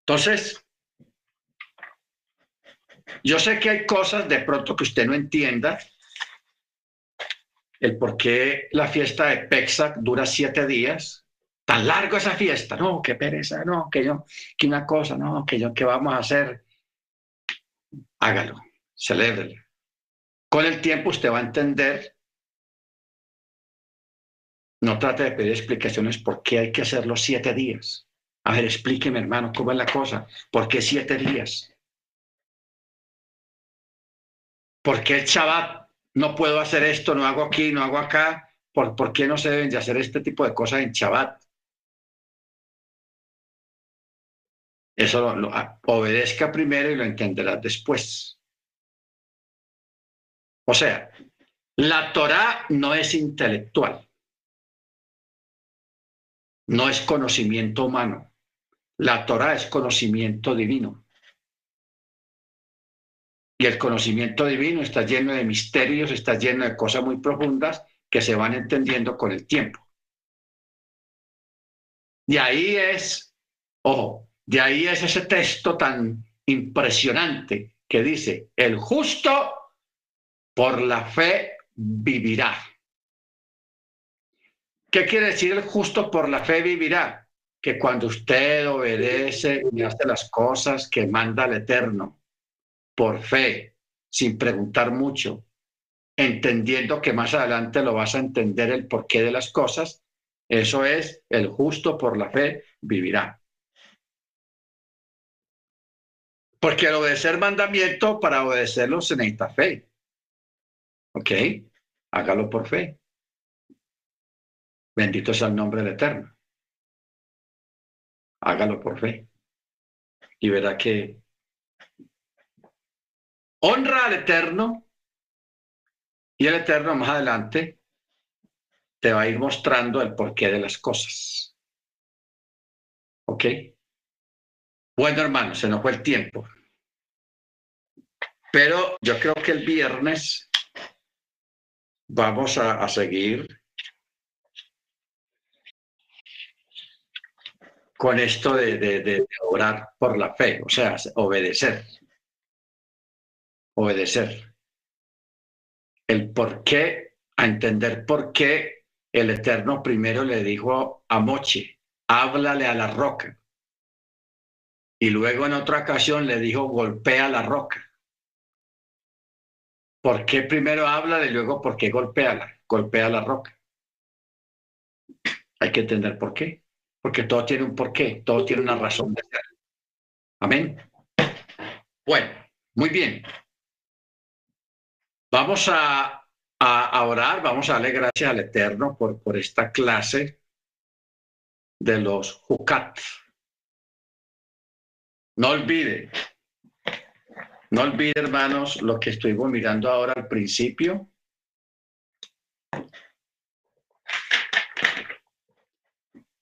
Entonces, yo sé que hay cosas de pronto que usted no entienda, el por qué la fiesta de Pesach dura siete días, tan largo esa fiesta, no, qué pereza, no, que yo, que una cosa, no, que yo, ¿qué vamos a hacer? Hágalo, celébrelo. Con el tiempo usted va a entender. No trate de pedir explicaciones por qué hay que hacerlo siete días. A ver, explíqueme, hermano, cómo es la cosa, ¿por qué siete días? ¿Por qué el Shabbat? No puedo hacer esto, no hago aquí, no hago acá. ¿Por, por qué no se deben de hacer este tipo de cosas en Shabbat? Eso lo, lo obedezca primero y lo entenderás después. O sea, la Torá no es intelectual, no es conocimiento humano. La Torá es conocimiento divino. Y el conocimiento divino está lleno de misterios, está lleno de cosas muy profundas que se van entendiendo con el tiempo. Y ahí es, ojo, de ahí es ese texto tan impresionante que dice, el justo por la fe vivirá. ¿Qué quiere decir el justo por la fe vivirá? Que cuando usted obedece y hace las cosas que manda el Eterno, por fe, sin preguntar mucho, entendiendo que más adelante lo vas a entender el porqué de las cosas, eso es el justo por la fe vivirá. Porque al obedecer mandamiento, para obedecerlo se necesita fe. ¿Ok? Hágalo por fe. Bendito sea el nombre del Eterno. Hágalo por fe. Y verá que honra al Eterno y el Eterno más adelante te va a ir mostrando el porqué de las cosas. ¿Ok? Bueno, hermanos, se nos fue el tiempo. Pero yo creo que el viernes vamos a, a seguir con esto de, de, de, de orar por la fe, o sea, obedecer. Obedecer. El por qué, a entender por qué el Eterno primero le dijo a Moshe, háblale a la roca. Y luego en otra ocasión le dijo, golpea la roca. ¿Por qué primero háblale y luego por qué golpéala? Golpea la roca. Hay que entender por qué. Porque todo tiene un porqué, todo tiene una razón de ser. Amén. Bueno, muy bien. Vamos a, a, a orar, vamos a darle gracias al Eterno por, por esta clase de los Chukat. No olvide. No olvide, hermanos, lo que estuvimos mirando ahora al principio.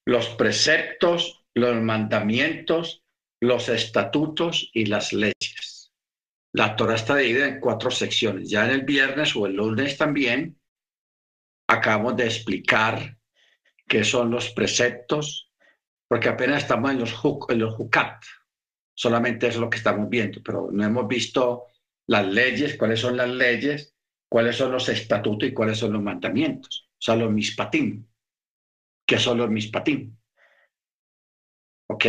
Los preceptos, los mandamientos, los estatutos y las leyes. La Torá está dividida en cuatro secciones. Ya en el viernes o el lunes también acabamos de explicar qué son los preceptos, porque apenas estamos en los Chukat. Solamente es lo que estamos viendo, pero no hemos visto las leyes, cuáles son las leyes, cuáles son los estatutos y cuáles son los mandamientos. O sea, los Mishpatim. ¿Qué son los Mishpatim? ¿Ok?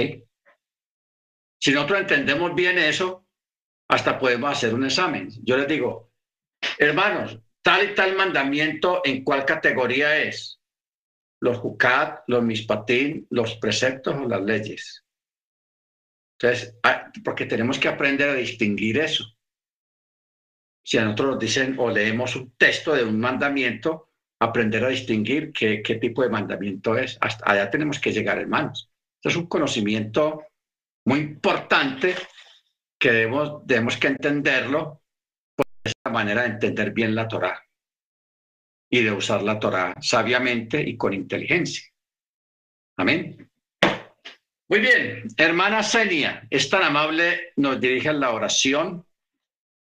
Si nosotros entendemos bien eso, hasta podemos hacer un examen. Yo les digo, hermanos, tal y tal mandamiento, ¿en cuál categoría es? ¿Los Chukat, los Mishpatim, los preceptos o las leyes? Entonces, porque tenemos que aprender a distinguir eso. Si a nosotros nos dicen o leemos un texto de un mandamiento, aprender a distinguir qué, qué tipo de mandamiento es. Hasta allá tenemos que llegar, hermanos. Esto es un conocimiento muy importante que debemos, debemos que entenderlo, porque es la manera de entender bien la Torá y de usar la Torá sabiamente y con inteligencia. Amén. Muy bien, hermana Zenia, es tan amable, nos dirige la oración.